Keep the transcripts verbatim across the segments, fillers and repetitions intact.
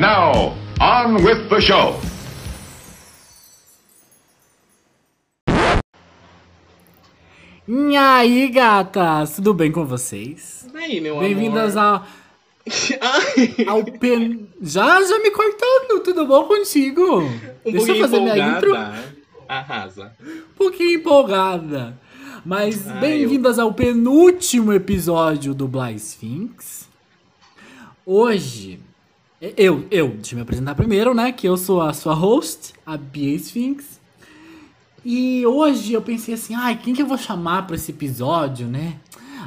And now, on with the show! E aí, gatas! Tudo bem com vocês? E aí, meu amor? Bem-vindas ao... ao pen... Já, já me cortando! Tudo bom contigo? Um Deixa eu fazer empolgada. Minha intro. Arrasa. Um pouquinho empolgada. Mas ah, bem-vindas eu... ao penúltimo episódio do Blaze Sphinx. Hoje... Eu, eu, deixa eu me apresentar primeiro, né? Que eu sou a sua host, a B A. Sphinx. E hoje eu pensei assim, ai, quem que eu vou chamar pra esse episódio, né?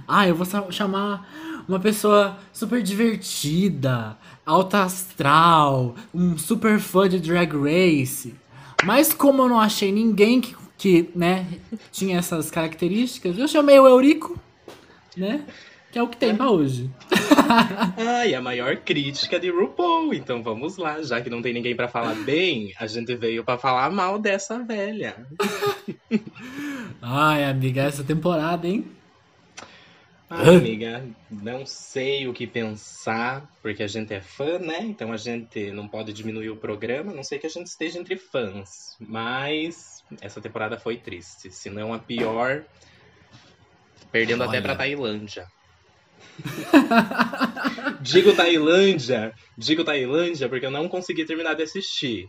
Ah, eu vou chamar uma pessoa super divertida, alta astral, um super fã de Drag Race. Mas como eu não achei ninguém que, que né, tinha essas características, eu chamei o Eurico, né? Que é o que tem pra hoje. Ai, a maior crítica de RuPaul. Então vamos lá, já que não tem ninguém pra falar bem, a gente veio pra falar mal dessa velha. Ai, amiga, essa temporada, hein? Ai, amiga, não sei o que pensar, porque a gente é fã, né? Então a gente não pode diminuir o programa, a não ser que a gente esteja entre fãs. Mas essa temporada foi triste, se não a pior, perdendo Olha. Até pra Tailândia. digo Tailândia, digo Tailândia porque eu não consegui terminar de assistir,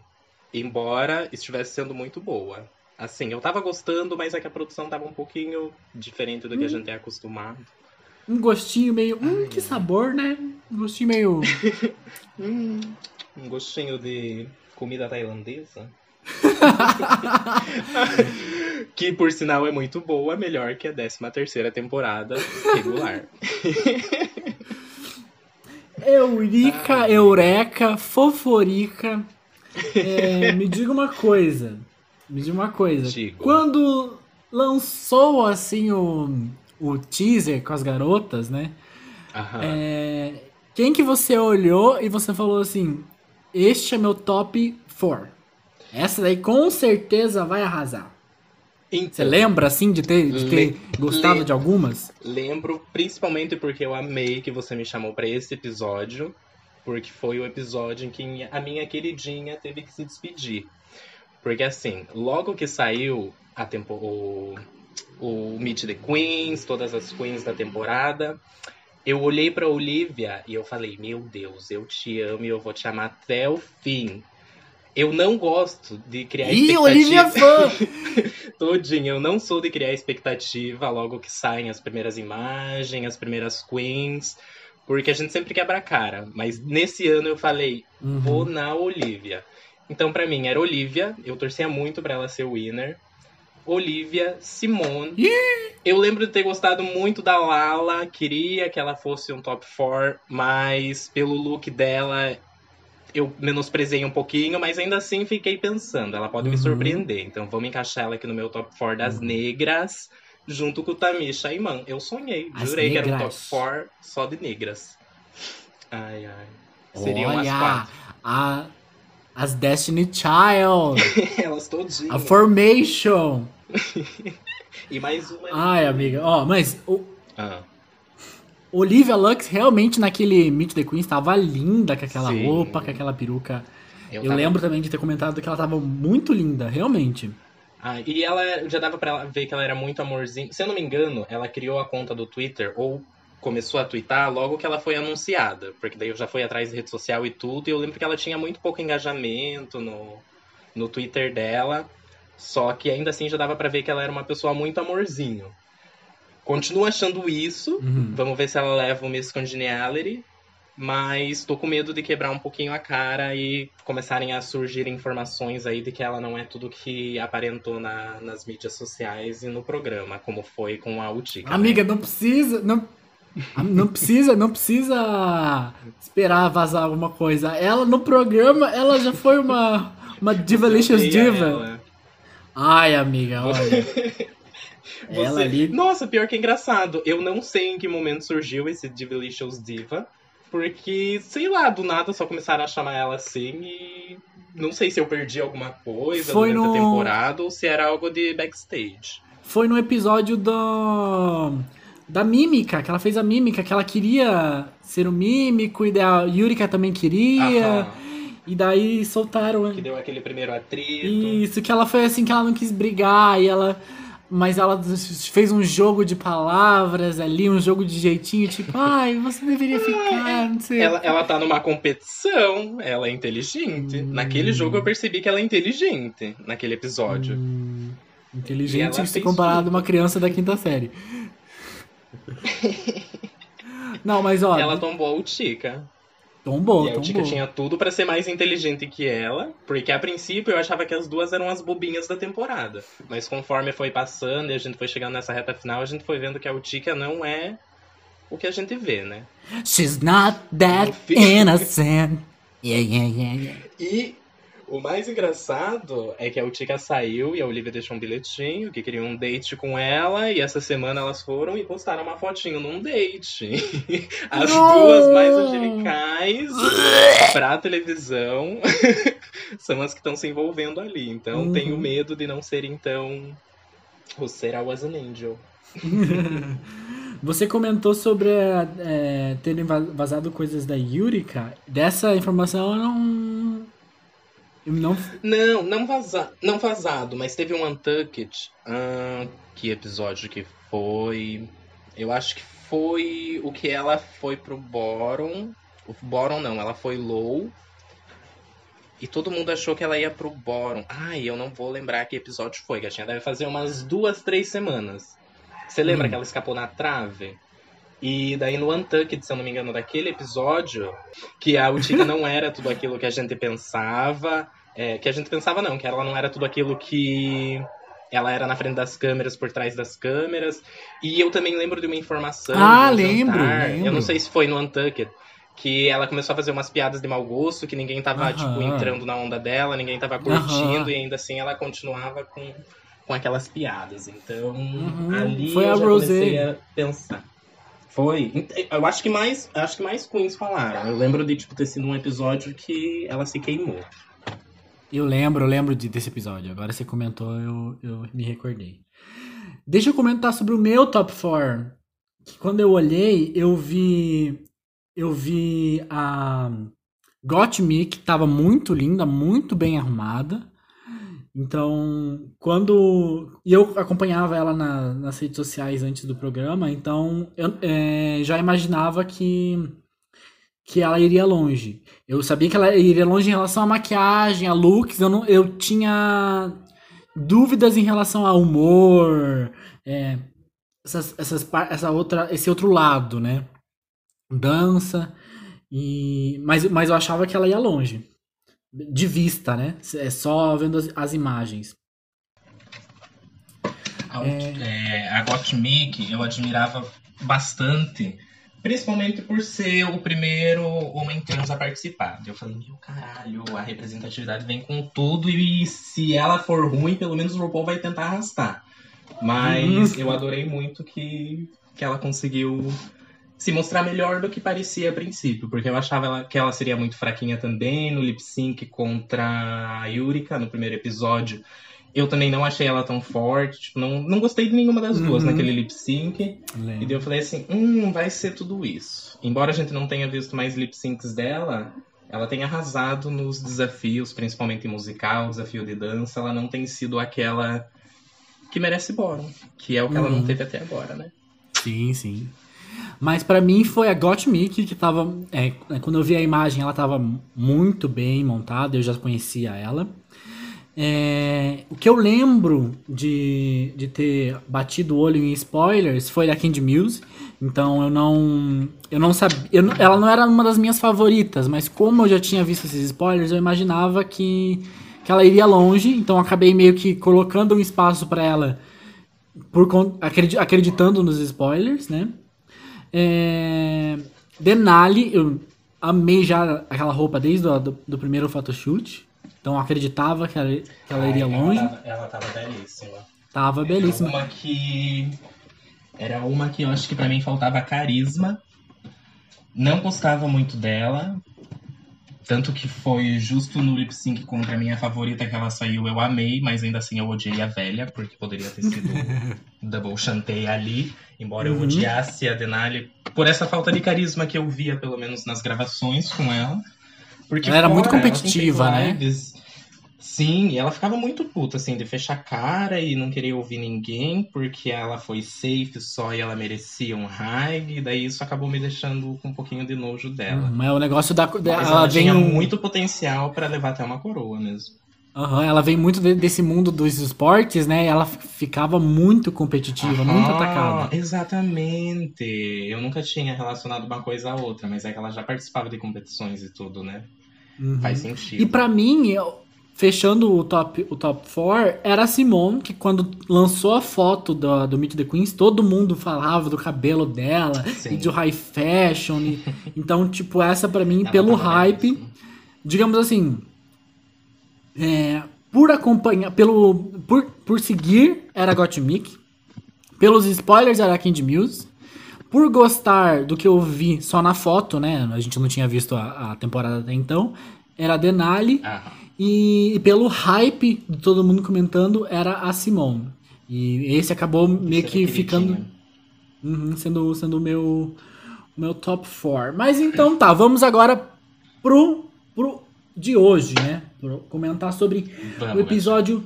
embora estivesse sendo muito boa. Assim, eu tava gostando, mas é que a produção tava um pouquinho diferente do hum. que a gente é acostumado. Um gostinho meio, Ai. hum, que sabor, né? Um gostinho meio... hum, um gostinho de comida tailandesa. Que, por sinal, é muito boa, melhor que a décima terceira temporada regular. Eurica, ah. Eureka, foforica. É, me diga uma coisa. Me diga uma coisa. Digo. Quando lançou, assim, o, o teaser com as garotas, né? É, quem que você olhou e você falou assim, este é meu top quatro. Essa daí com certeza vai arrasar. Então, você lembra, assim, de ter, de ter le, gostado le, de algumas? Lembro, principalmente porque eu amei que você me chamou pra esse episódio. Porque foi o episódio em que a minha queridinha teve que se despedir. Porque, assim, logo que saiu a tempo, o, o Meet the Queens, todas as queens da temporada... Eu olhei pra Olivia e eu falei, meu Deus, eu te amo e eu vou te amar até o fim. Eu não gosto de criar Ih, expectativa. Todinha, eu não sou de criar expectativa logo que saem as primeiras imagens, as primeiras queens, porque a gente sempre quebra a cara. Mas nesse ano eu falei, uhum. vou na Olivia. Então pra mim era Olivia, eu torcia muito pra ela ser winner. Olivia, Symone. Yeah. Eu lembro de ter gostado muito da Lala, queria que ela fosse um top quatro, mas pelo look dela... Eu menosprezei um pouquinho, mas ainda assim fiquei pensando. Ela pode uhum. me surpreender. Então vamos encaixar ela aqui no meu top quatro das uhum. negras, junto com o Tamisha Iman. Eu sonhei, as jurei negras. Que era um top quatro só de negras. Ai, ai. Seriam Olha, as quatro. A, as Destiny Child. Elas todinhas. A Formation. E mais uma. Ai, amiga. Ó, oh, mas... O... Ah. Olivia Lux realmente naquele Meet the Queens estava linda com aquela Sim. roupa, com aquela peruca. Eu, eu tava... lembro também de ter comentado que ela estava muito linda, realmente. Ah, e ela já dava pra ver que ela era muito amorzinha. Se eu não me engano, ela criou a conta do Twitter ou começou a twittar logo que ela foi anunciada. Porque daí eu já fui atrás de rede social e tudo. E eu lembro que ela tinha muito pouco engajamento no, no Twitter dela. Só que ainda assim já dava pra ver que ela era uma pessoa muito amorzinho. Continuo achando isso, uhum. vamos ver se ela leva o Miss Congeniality, mas tô com medo de quebrar um pouquinho a cara e começarem a surgir informações aí de que ela não é tudo que aparentou na, nas mídias sociais e no programa, como foi com a Utica. Amiga, né? não precisa, não, não precisa, não precisa esperar vazar alguma coisa. Ela, no programa, ela já foi uma, uma divalicious diva. Ela. Ai, amiga, olha... Você... Ela ali... Nossa, pior que engraçado. Eu não sei em que momento surgiu esse Divalicious Diva, porque, sei lá, do nada só começaram a chamar ela assim e não sei se eu perdi alguma coisa Foi durante no... a temporada ou se era algo de backstage. Foi no episódio do... da mímica, que ela fez a mímica, que ela queria ser um mímico e a Eureka também queria... Aham. E daí soltaram ela. Que deu aquele primeiro atrito. Isso, que ela foi assim, que ela não quis brigar. E ela... Mas ela fez um jogo de palavras ali, um jogo de jeitinho, tipo, ai, você deveria ficar, não sei. Ela, ela tá numa competição, ela é inteligente. Hum. Naquele jogo eu percebi que ela é inteligente, naquele episódio. Hum. Inteligente se comparado a uma criança da quinta série. Não, mas ó... Ela tombou o Utica. Tombou, tombou. E a Utica tinha tudo pra ser mais inteligente que ela, porque a princípio eu achava que as duas eram as bobinhas da temporada. Mas conforme foi passando e a gente foi chegando nessa reta final, a gente foi vendo que a Utica não é o que a gente vê, né? She's not that innocent. Yeah, yeah, yeah, yeah. E o mais engraçado é que a Utica saiu e a Olivia deixou um bilhetinho que queria um date com ela. E essa semana elas foram e postaram uma fotinho num date. As não. duas mais angelicais pra televisão são as que estão se envolvendo ali. Então uhum. tenho medo de não ser, então, o Será Was an Angel. Você comentou sobre é, terem vazado coisas da Eureka. Dessa informação eu não... Não, não, não, vaza... não vazado, mas teve um Untucked. Ah, que episódio que foi? Eu acho que foi o que ela foi pro Bottom. O Bottom não, ela foi Low. E todo mundo achou que ela ia pro Bottom. Ai, eu não vou lembrar que episódio foi, gatinha. Deve fazer umas duas, três semanas. Você lembra hum. que ela escapou na trave? E daí no Untucked, se eu não me engano, daquele episódio, que a Utica não era tudo aquilo que a gente pensava. É, que a gente pensava não, que ela não era tudo aquilo que ela era na frente das câmeras, por trás das câmeras. E eu também lembro de uma informação. Ah, lembro, lembro. Eu não sei se foi no Untucked, que ela começou a fazer umas piadas de mau gosto, que ninguém tava, uh-huh. tipo, entrando na onda dela, ninguém tava curtindo, uh-huh. e ainda assim ela continuava com, com aquelas piadas. Então, uh-huh. ali foi eu a já Rosé. Comecei a pensar. Foi. Eu acho que mais, acho que mais queens falaram. Eu lembro de tipo, ter sido um episódio que ela se queimou. Eu lembro, eu lembro de, desse episódio. Agora você comentou, eu, eu me recordei. Deixa eu comentar sobre o meu top quatro. Que quando eu olhei, eu vi. Eu vi a Gottmik, que tava muito linda, muito bem arrumada. Então, quando... E eu acompanhava ela na, nas redes sociais antes do programa, então eu é, já imaginava que, que ela iria longe. Eu sabia que ela iria longe em relação à maquiagem, a looks, eu, não, eu tinha dúvidas em relação ao humor, é, essas, essas, essa outra, esse outro lado, né? Dança, e, mas, mas eu achava que ela ia longe. De vista, né? É só vendo as, as imagens. A, é... É, a Gottmik eu admirava bastante, principalmente por ser o primeiro homem trans a participar. Eu falei, meu caralho, a representatividade vem com tudo e se ela for ruim, pelo menos o RuPaul vai tentar arrastar. Mas uhum. eu adorei muito que, que ela conseguiu... se mostrar melhor do que parecia a princípio, porque eu achava ela, que ela seria muito fraquinha também no lip sync contra a Eureka no primeiro episódio. Eu também não achei ela tão forte, tipo, não, não gostei de nenhuma das uhum. duas naquele lip sync. Lembra. E daí eu falei assim, hum, vai ser tudo isso. Embora a gente não tenha visto mais lip syncs dela, ela tem arrasado nos desafios, principalmente musical, desafio de dança. Ela não tem sido aquela que merece Bora, que é o que uhum. ela não teve até agora, né? Sim, sim. Mas pra mim foi a Gottmik que tava... É, quando eu vi a imagem, ela tava muito bem montada. Eu já conhecia ela. É, o que eu lembro de, de ter batido o olho em spoilers foi da Kandy Muse. Então eu não... Eu não sabia... Eu, ela não era uma das minhas favoritas. Mas como eu já tinha visto esses spoilers, eu imaginava que, que ela iria longe. Então eu acabei meio que colocando um espaço pra ela. Por, acreditando nos spoilers, né? É... Denali, eu amei já aquela roupa desde o do, do primeiro photoshoot. Então eu acreditava que ela, que ela iria Ai, longe. Ela tava, ela tava belíssima. Tava era belíssima. Uma que... Era uma que eu acho que pra mim faltava carisma. Não gostava muito dela. Tanto que foi justo no lip sync contra a minha favorita que ela saiu, eu amei, mas ainda assim eu odiei a velha, porque poderia ter sido double chantei ali. Embora uhum. eu odiasse a Denali por essa falta de carisma que eu via, pelo menos nas gravações com ela. Porque ela era fora, muito competitiva, né? Lives. Sim, ela ficava muito puta, assim, de fechar a cara e não querer ouvir ninguém, porque ela foi safe só e ela merecia um high, e daí isso acabou me deixando com um pouquinho de nojo dela. Mas hum, o negócio da... Mas ela, ela tinha vem... muito potencial pra levar até uma coroa mesmo. Uhum, ela vem muito desse mundo dos esportes, né? E ela ficava muito competitiva, uhum, muito atacada. Exatamente. Eu nunca tinha relacionado uma coisa a outra, mas é que ela já participava de competições e tudo, né? Uhum. Faz sentido. E pra mim, eu, fechando o top, o top four, era a Symone, que quando lançou a foto do, do Meet the Queens, todo mundo falava do cabelo dela, sim, e do high fashion. E, então, tipo, essa pra mim, ela pelo hype, mesmo, digamos assim... É, por acompanhar, pelo, por, por seguir, era Gottmik. Pelos spoilers, era Kandy Muse. Por gostar do que eu vi só na foto, né? A gente não tinha visto a, a temporada até então. Era a Denali. Ah. E, e pelo hype de todo mundo comentando, era a Symone. E esse acabou meio que ficando... Uhum, sendo o sendo meu, meu top quatro. Mas então tá, vamos agora pro... pro de hoje, né? Pra comentar sobre Vamos, o episódio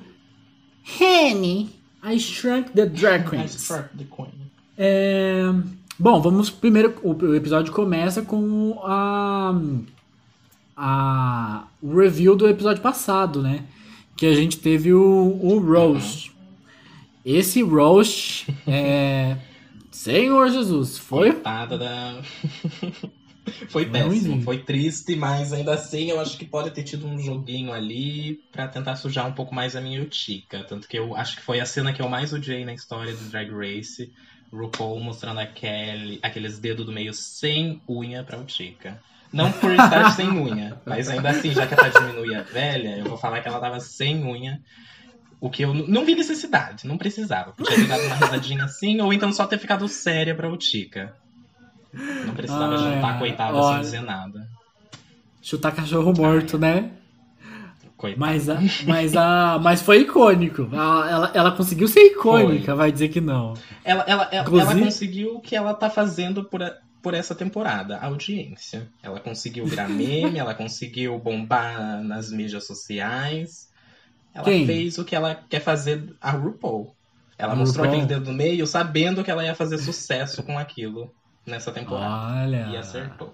Honey, I Shrunk the Drag Queens. I Shrunk the Queen. É... Bom, vamos primeiro... O episódio começa com a... a... o review do episódio passado, né? Que a gente teve o, o roast. Esse roast é... Senhor Jesus, foi... Coitada da... Foi péssimo, foi triste, mas ainda assim eu acho que pode ter tido um joguinho ali pra tentar sujar um pouco mais a minha Utica. Tanto que eu acho que foi a cena que eu mais odiei na história do Drag Race. RuPaul mostrando aquele, aqueles dedos do meio sem unha pra Utica. Não por estar sem unha, mas ainda assim, já que é pra diminuir a velha, eu vou falar que ela tava sem unha. O que eu não vi necessidade, não precisava. Podia ter dado uma risadinha assim, ou então só ter ficado séria pra Utica. Não precisava ah, jantar, é. coitada, Olha, sem dizer nada. Chutar cachorro morto, ah, né? Coitado. Mas, a, mas, a, mas foi icônico. Ela, ela, ela conseguiu ser icônica, foi. vai dizer que não. Ela, ela, ela, Inclusive... ela conseguiu o que ela tá fazendo por, a, por essa temporada, a audiência. Ela conseguiu virar meme, ela conseguiu bombar nas mídias sociais. Ela Quem? fez o que ela quer fazer, a RuPaul. Ela a mostrou RuPaul. aquele dedo no meio, sabendo que ela ia fazer sucesso com aquilo nessa temporada. Olha. E acertou.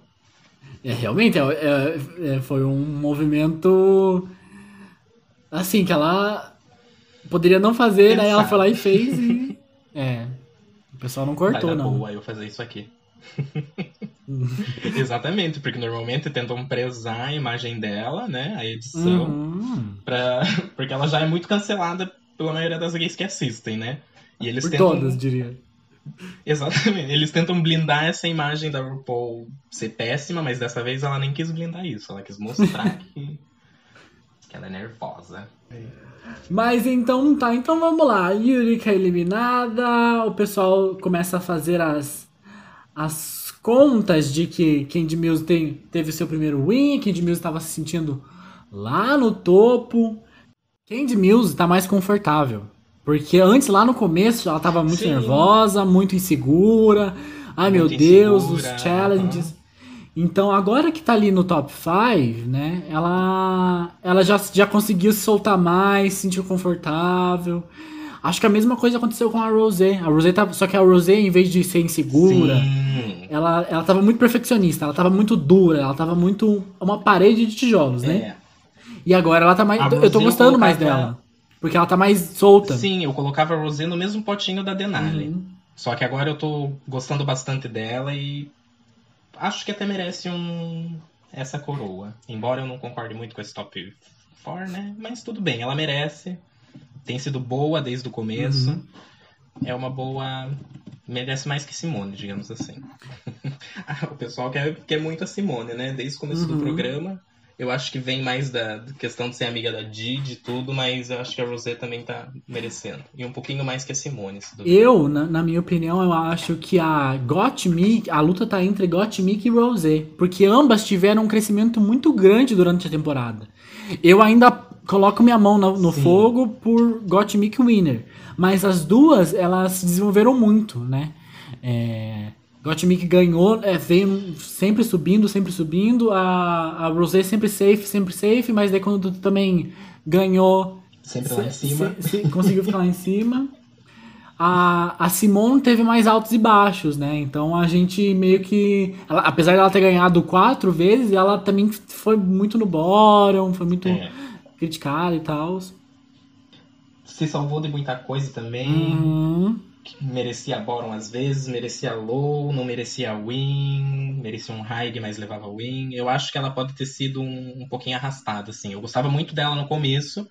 É, realmente, é, é, foi um movimento assim, que ela poderia não fazer, Pensar. daí ela foi lá e fez e... É, o pessoal não cortou, Vai dar não. boa eu fazer isso aqui. Exatamente, porque normalmente tentam prezar a imagem dela, né, a edição, uhum. pra... porque ela já é muito cancelada pela maioria das gays que assistem, né? E eles Por tentam... todas, diria. Exatamente, eles tentam blindar essa imagem da RuPaul ser péssima, mas dessa vez ela nem quis blindar isso, ela quis mostrar que, que ela é nervosa. Mas então tá, então vamos lá, Eureka eliminada, o pessoal começa a fazer as, as contas de que Kandy Muse tem, teve o seu primeiro win, Kandy Muse estava se sentindo lá no topo, Kandy Muse tá mais confortável. Porque antes, lá no começo, ela tava muito Sim. nervosa, muito insegura. Ai, muito meu Deus, insegura. Os challenges. Uhum. Então, agora que tá ali no top cinco, né? Ela, ela já, já conseguiu se soltar mais, se sentiu confortável. Acho que a mesma coisa aconteceu com a Rosé. A Rosé tá, só que a Rosé, em vez de ser insegura, Sim. ela, ela tava muito perfeccionista. Ela tava muito dura, ela tava muito... uma parede de tijolos, é. né? E agora ela tá mais... Eu tô gostando mais dela. Porque ela tá mais solta. Sim, eu colocava a Rosé no mesmo potinho da Denali. Uhum. Só que agora eu tô gostando bastante dela e acho que até merece um... essa coroa. Embora eu não concorde muito com esse top quatro, né? Mas tudo bem, ela merece. Tem sido boa desde o começo. Uhum. É uma boa... Merece mais que Symone, digamos assim. O pessoal quer, quer muito a Symone, né? Desde o começo uhum. do programa. Eu acho que vem mais da questão de ser amiga da Didi e tudo, mas eu acho que a Rosé também tá merecendo. E um pouquinho mais que a Symone. Eu, na, na minha opinião, eu acho que a Gottmik, a luta tá entre Gottmik e Rosé. Porque ambas tiveram um crescimento muito grande durante a temporada. Eu ainda coloco minha mão no, no fogo por Gottmik Winner. Mas as duas, elas se desenvolveram muito, né? É... Gottmik ganhou, é, veio sempre subindo, sempre subindo. A, a Rosé sempre safe, sempre safe. Mas daí quando também ganhou... Sempre se, lá em cima. Se, se, conseguiu ficar lá em cima. A, a Symone teve mais altos e baixos, né? Então a gente meio que... Ela, apesar de ela ter ganhado quatro vezes, ela também foi muito no bottom, foi muito é. criticada e tal. Se salvou de muita coisa também. Uhum. Merecia bottom às vezes, merecia low, não merecia win, merecia um high, mas levava win. Eu acho que ela pode ter sido um, um pouquinho arrastada, assim. Eu gostava muito dela no começo,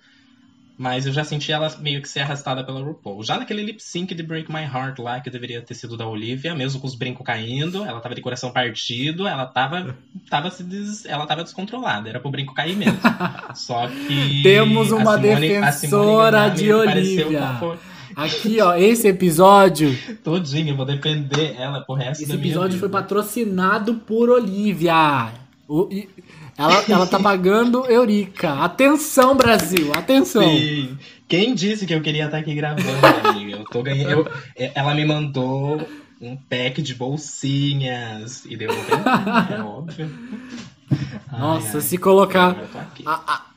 mas eu já senti ela meio que ser arrastada pela RuPaul. Já naquele lip sync de Break My Heart lá, que deveria ter sido da Olivia, mesmo com os brincos caindo, ela tava de coração partido, ela tava, tava, se des... ela tava descontrolada, era pro brinco cair mesmo. Só que... Temos uma Symone, defensora de Olivia. Aqui, ó, esse episódio... Todinho, eu vou defender ela pro resto esse da minha Esse episódio vida. Foi patrocinado por Olivia. O... Ela, ela tá pagando Eureka. Atenção, Brasil, atenção. Sim. Quem disse que eu queria estar aqui gravando, amiga? Eu tô ganhando... eu... Ela me mandou um pack de bolsinhas. E deu um... É óbvio. Nossa, ai, se ai, colocar... Eu tô aqui. A, a...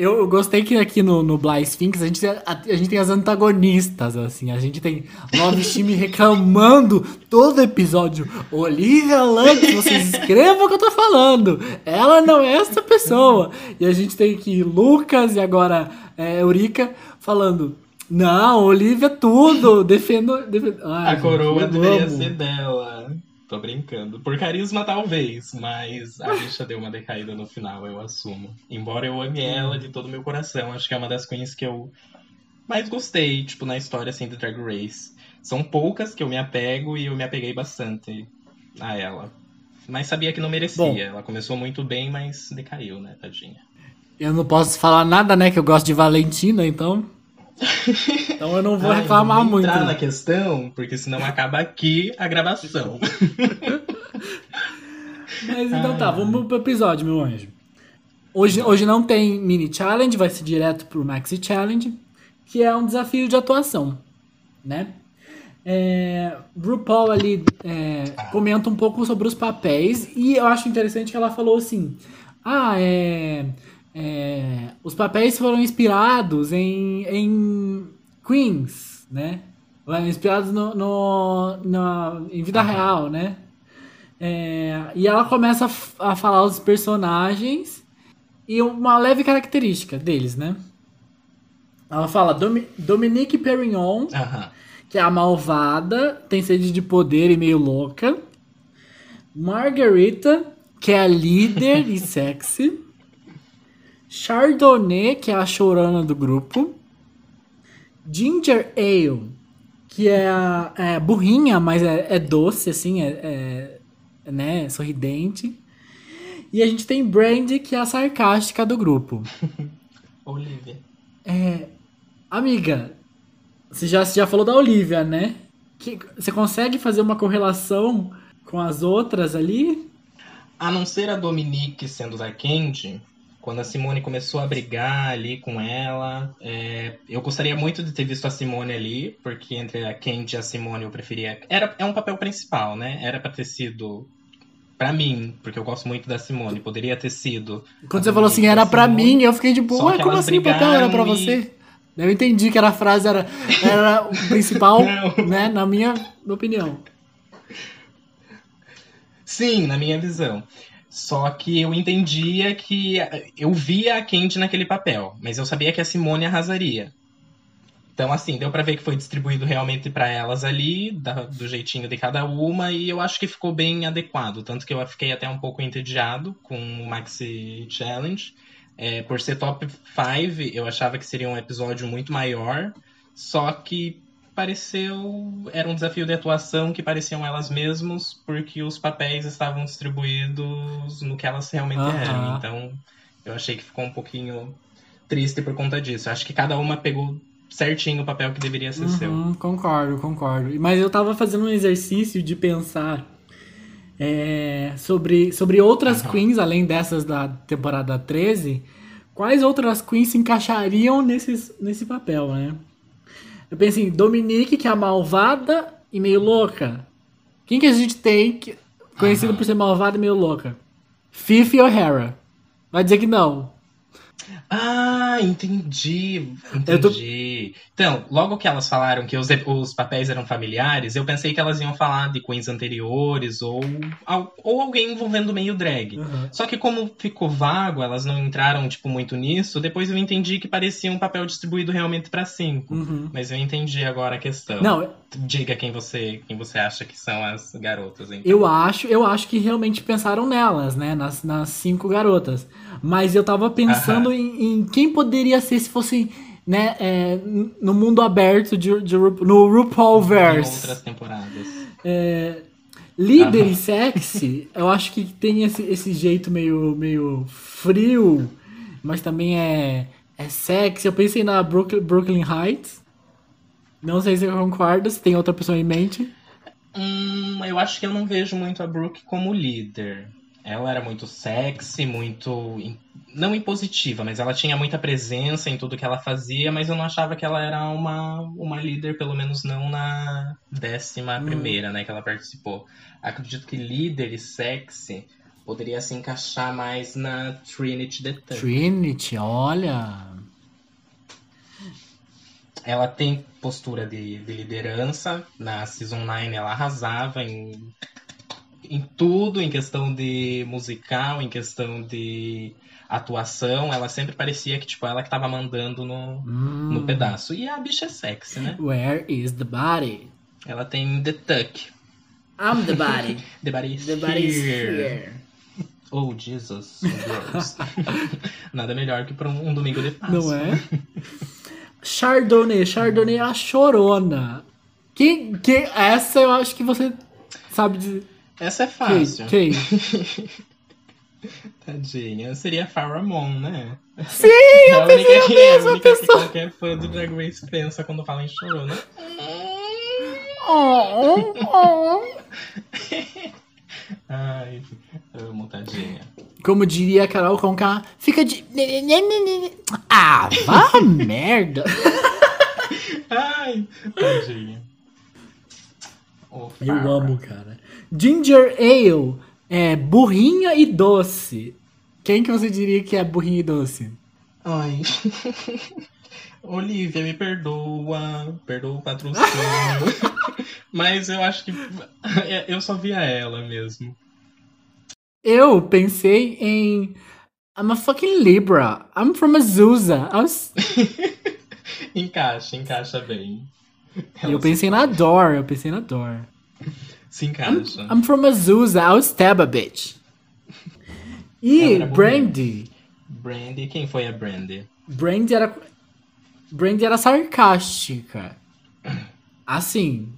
Eu gostei que aqui no, no Blaze Sphinx a gente, a, a gente tem as antagonistas, assim. A gente tem nove times reclamando todo episódio. Olivia Lux, vocês escrevam o que eu tô falando. Ela não é essa pessoa. E a gente tem aqui Lucas e agora é, Eureka falando... Não, Olivia tudo, defendo... defendo. Ai, a gente, coroa deveria amo. ser dela. Tô brincando. Por carisma, talvez, mas a bicha deu uma decaída no final, eu assumo. Embora eu ame ela de todo o meu coração, acho que é uma das queens que eu mais gostei, tipo, na história, assim, do Drag Race. São poucas que eu me apego e eu me apeguei bastante a ela. Mas sabia que não merecia. Bom, ela começou muito bem, mas decaiu, né, tadinha. Eu não posso falar nada, né, que eu gosto de Valentina, então... Então eu não vou Ai, reclamar muito. Entrar na questão, porque senão acaba aqui a gravação. Mas então Ai. tá, vamos pro episódio, meu anjo. Hoje, hoje não tem mini challenge, vai ser direto pro maxi challenge, que é um desafio de atuação, né? É, RuPaul ali é, comenta um pouco sobre os papéis e eu acho interessante que ela falou assim: ah, é. É, os papéis foram inspirados em, em Queens, né? Inspirados no, no, no, em vida real, né? É, e ela começa a, a falar os personagens e uma leve característica deles, né? Ela fala Domi, Dominique Perignon, uh-huh. que é a malvada, tem sede de poder e meio louca. Margarita, que é a líder e sexy. Chardonnay, que é a chorona do grupo. Ginger Ale, que é, a, é burrinha, mas é, é doce, assim, é, é né, sorridente. E a gente tem Brandy, que é a sarcástica do grupo. Olivia. É, amiga, você já, você já falou da Olivia, né? Que, você consegue fazer uma correlação com as outras ali? A não ser a Dominique sendo da Kandy... Quando a Symone começou a brigar ali com ela, é, eu gostaria muito de ter visto a Symone ali, porque entre a Kandy e a Symone eu preferia... Era, é um papel principal, né? Era pra ter sido... Pra mim, porque eu gosto muito da Symone, poderia ter sido... Quando você falou assim, era pra mim, eu fiquei tipo, ué, como assim o papel era pra você? E... Eu entendi que era a frase, era, era o principal, né? Na minha opinião. Sim, na minha visão. Só que eu entendia que... Eu via a Kandy naquele papel, mas eu sabia que a Symone arrasaria. Então, assim, deu pra ver que foi distribuído realmente pra elas ali, da, do jeitinho de cada uma, e eu acho que ficou bem adequado. Tanto que eu fiquei até um pouco entediado com o Maxi Challenge. É, por ser top cinco, eu achava que seria um episódio muito maior, só que... pareceu, era um desafio de atuação que pareciam elas mesmas, porque os papéis estavam distribuídos no que elas realmente uhum. eram. Então, eu achei que ficou um pouquinho triste por conta disso. Eu acho que cada uma pegou certinho o papel que deveria ser uhum, seu. Concordo, concordo. Mas eu tava fazendo um exercício de pensar é, sobre, sobre outras uhum. queens, além dessas da temporada treze, quais outras queens se encaixariam nesses, nesse papel, né? Eu pensei em Dominique, que é a malvada e meio louca. Quem que a gente tem que... conhecida por ser malvada e meio louca? Fifi O'Hara. Vai dizer que não. Ah, entendi. Entendi. Tô... Então, logo que elas falaram que os, os papéis eram familiares, eu pensei que elas iam falar de queens anteriores ou, ou alguém envolvendo meio drag. Uhum. Só que como ficou vago, elas não entraram tipo, muito nisso, depois eu entendi que parecia um papel distribuído realmente pra cinco. Uhum. Mas eu entendi agora a questão. Não, diga quem você, quem você acha que são as garotas. Então. Eu acho, eu acho que realmente pensaram nelas, né? Nas, nas cinco garotas. Mas eu tava pensando em, em quem poderia ser se fosse, né, é, no mundo aberto, de, de Ru, no RuPaul-verse. Em outras temporadas. É, líder e sexy, eu acho que tem esse, esse jeito meio, meio frio, mas também é, é sexy. Eu pensei na Brooklyn, Brooklyn Heights. Não sei se eu concordo, se tem outra pessoa em mente. Hum, eu acho que eu não vejo muito a Brooke como líder. Ela era muito sexy, muito... não impositiva, mas ela tinha muita presença em tudo que ela fazia, mas eu não achava que ela era uma, uma líder, pelo menos não na décima primeira, hum. né, que ela participou. Acredito que líder e sexy poderia se encaixar mais na Trinity the Tuck. Trinity, olha... Ela tem postura de, de liderança. Na Season nove ela arrasava em... em tudo, em questão de musical, em questão de atuação, ela sempre parecia que, tipo, ela que tava mandando no, hum. no pedaço. E a bicha é sexy, né? Where is the body? Ela tem The Tuck. I'm the body. The body is, the body is here. Oh, Jesus. Nada melhor que pra um domingo de Páscoa. Não é? Chardonnay. Chardonnay é a chorona. Que, que, essa eu acho que você sabe dizer. Essa é fácil. Quem? Quem? Tadinha. Seria Farrah Moon, né? Sim, eu pensei a mesma pessoa. Qualquer fã do Drag Race pensa quando fala em chorona. Oh, oh. Ai, amo, tadinha. Como diria a Carol Conká, fica de... Ah, vá merda. Ai, tadinha. Oh, eu amo, cara. Ginger Ale é burrinha e doce. Quem que você diria que é burrinha e doce? Ai. Olivia, me perdoa. Perdoa o patrocínio. Mas eu acho que... eu só via ela mesmo. Eu pensei em... I'm a fucking Libra. I'm from Azusa. Was... encaixa, encaixa bem. Ela eu pensei na Dor, eu pensei na Dor. Se encaixa. I'm, I'm from Azusa, I'll stab a bitch. E Brandy. Brandy, quem foi a Brandy? Brandy era... Brandy era sarcástica. Assim.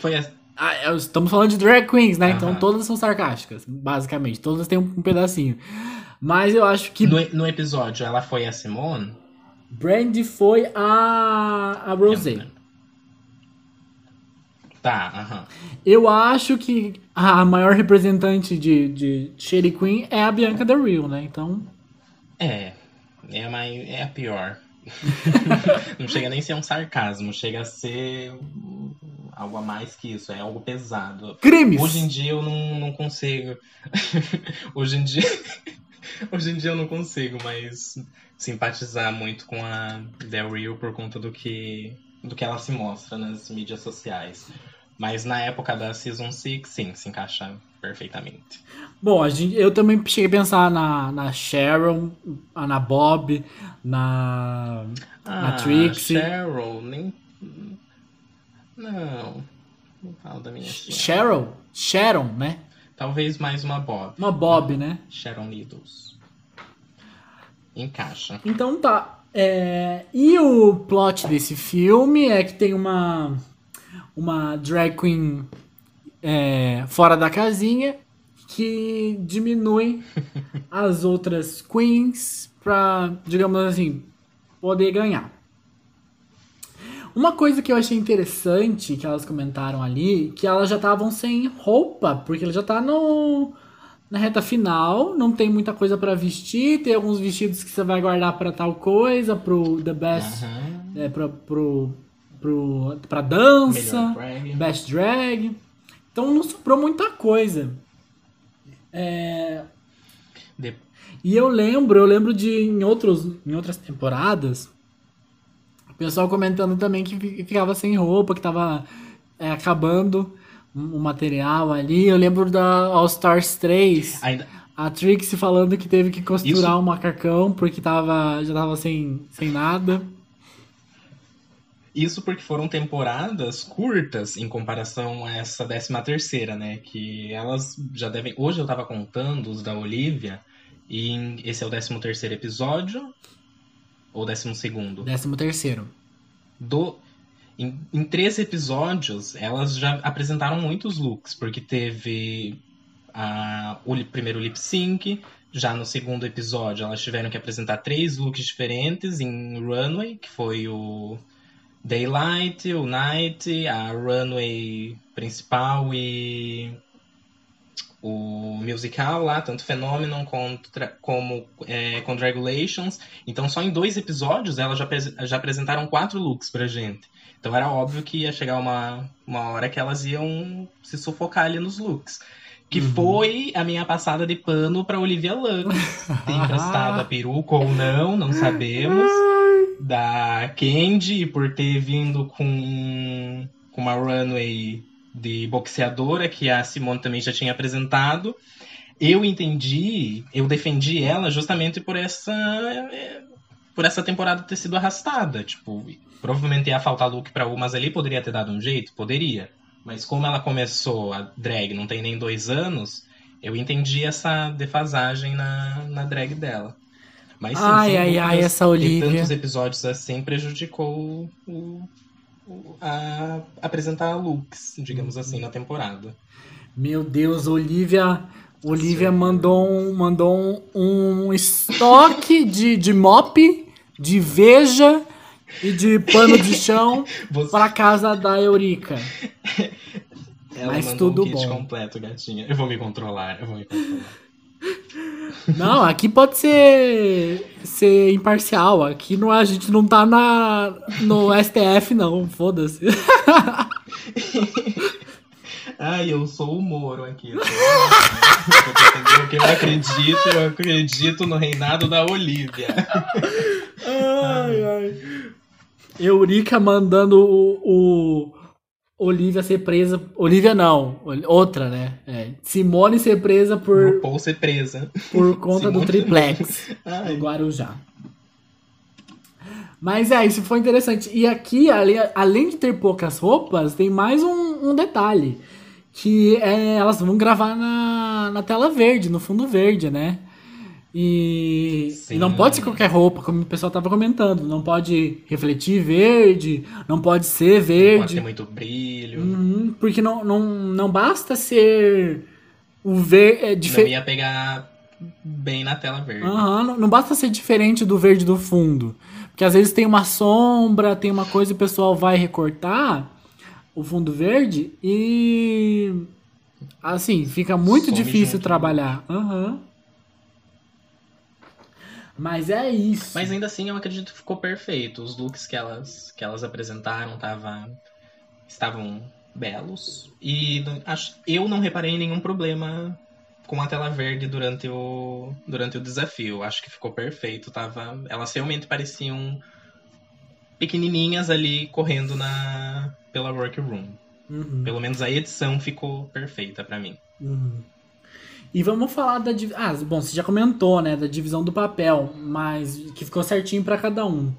Foi a... ah, estamos falando de drag queens, né? Uh-huh. Então todas são sarcásticas, basicamente. Todas têm um pedacinho. Mas eu acho que... No, no episódio, ela foi a Symone? Brandy foi a... a Rosé. Tá, uhum. Eu acho que a maior representante de, de Shady Queen é a Bianca Del Rio, né? Então... É, é a, mais, é a pior. Não chega nem a ser um sarcasmo, chega a ser algo a mais que isso, é algo pesado. Crimes! Hoje em dia eu não, não consigo. Hoje em dia... Hoje em dia eu não consigo mais simpatizar muito com a Del Rio por conta do que... do que ela se mostra nas mídias sociais. Mas na época da Season seis, sim, se encaixa perfeitamente. Bom, a gente, eu também cheguei a pensar na, na Sharon, na Bob, na, ah, na Trixie. Cheryl, nem... Não, não falo da minha Cheryl? Sharon, né? Talvez mais uma Bob. Uma Bob, uma, né? Sharon Needles. Encaixa. Então tá. É, e o plot desse filme é que tem uma, uma drag queen é, fora da casinha que diminui as outras queens pra, digamos assim, poder ganhar. Uma coisa que eu achei interessante que elas comentaram ali, que elas já estavam sem roupa, porque ela já tá no... na reta final, não tem muita coisa pra vestir, tem alguns vestidos que você vai guardar pra tal coisa, pro The Best, uhum. é, pra, pro, pro, pra dança, Best Drag. Então não sobrou muita coisa. É... De... E eu lembro, eu lembro de em, outros, em outras temporadas, o pessoal comentando também que ficava sem roupa, que tava é, acabando o material ali. Eu lembro da All Stars três, ainda... a Trixie falando que teve que costurar Isso. um macacão porque tava, já tava sem, sem nada. Isso porque foram temporadas curtas em comparação a essa décima terceira, né? Que elas já devem... Hoje eu tava contando os da Olivia e esse é o décimo terceiro episódio ou décimo segundo? décimo terceiro. Do... Em, em três episódios, elas já apresentaram muitos looks, porque teve a, o primeiro lip sync, já no segundo episódio elas tiveram que apresentar três looks diferentes em runway, que foi o... Daylight, o Night, a Runway principal e o musical lá, tanto Phenomenon contra, como é, Congratulations. Então só em dois episódios elas já, já apresentaram quatro looks pra gente. Então era óbvio que ia chegar uma, uma hora que elas iam se sufocar ali nos looks. Que uhum. foi a minha passada de pano pra Olivia Lux. Tem emprestado a peruca ou não, não sabemos. Da Kandy por ter vindo com, com uma runway de boxeadora que a Symone também já tinha apresentado. Eu entendi, eu defendi ela justamente por essa, por essa temporada ter sido arrastada. Tipo, provavelmente ia faltar look para algumas ali, poderia ter dado um jeito? Poderia. Mas como ela começou a drag não tem nem dois anos, eu entendi essa defasagem na, na drag dela. Mas sim, ai, ai, ai, essa Olivia. Tantos episódios assim prejudicou o, o, a apresentar looks, digamos assim, na temporada. Meu Deus, Olivia, Olivia mandou um, mandou um, um estoque de, de mop, de veja e de pano de chão Você... para casa da Eureka. Ela Mas mandou tudo um kit bom. Completo, gatinha. Eu vou me controlar, eu vou me controlar. Não, aqui pode ser, ser imparcial. Aqui não, a gente não tá na, no S T F, não. Foda-se. Ai, eu sou o Moro aqui. Eu, eu acredito, eu acredito no reinado da Olivia. Ai, ai. Eureka mandando o, o Olivia ser presa... Olivia não, outra, né? É. Symone ser presa por... RuPaul ser presa. Por conta Symone do triplex. Do Guarujá. Mas é, isso foi interessante. E aqui, além de ter poucas roupas, tem mais um, um detalhe. Que é, elas vão gravar na, na tela verde, no fundo verde, né? E, e não pode ser qualquer roupa, como o pessoal tava comentando. Não pode refletir verde, não pode ser verde. Não pode ter muito brilho. Uhum, porque não, não, não basta ser o verde... É, difer... Não ia pegar bem na tela verde. Uhum, não, não basta ser diferente do verde do fundo. Porque às vezes tem uma sombra, tem uma coisa e o pessoal vai recortar o fundo verde e... Assim, fica muito Some difícil junto. Trabalhar. Aham. Uhum. Mas é isso. Mas ainda assim, eu acredito que ficou perfeito. Os looks que elas, que elas apresentaram tava, estavam belos. E acho, eu não reparei nenhum problema com a tela verde durante o, durante o desafio. Acho que ficou perfeito. Tava, elas realmente pareciam pequenininhas ali, correndo na, pela workroom. Uhum. Pelo menos a edição ficou perfeita pra mim. Uhum. E vamos falar da... Div... Ah, bom, você já comentou, né? Da divisão do papel, mas que ficou certinho pra cada um.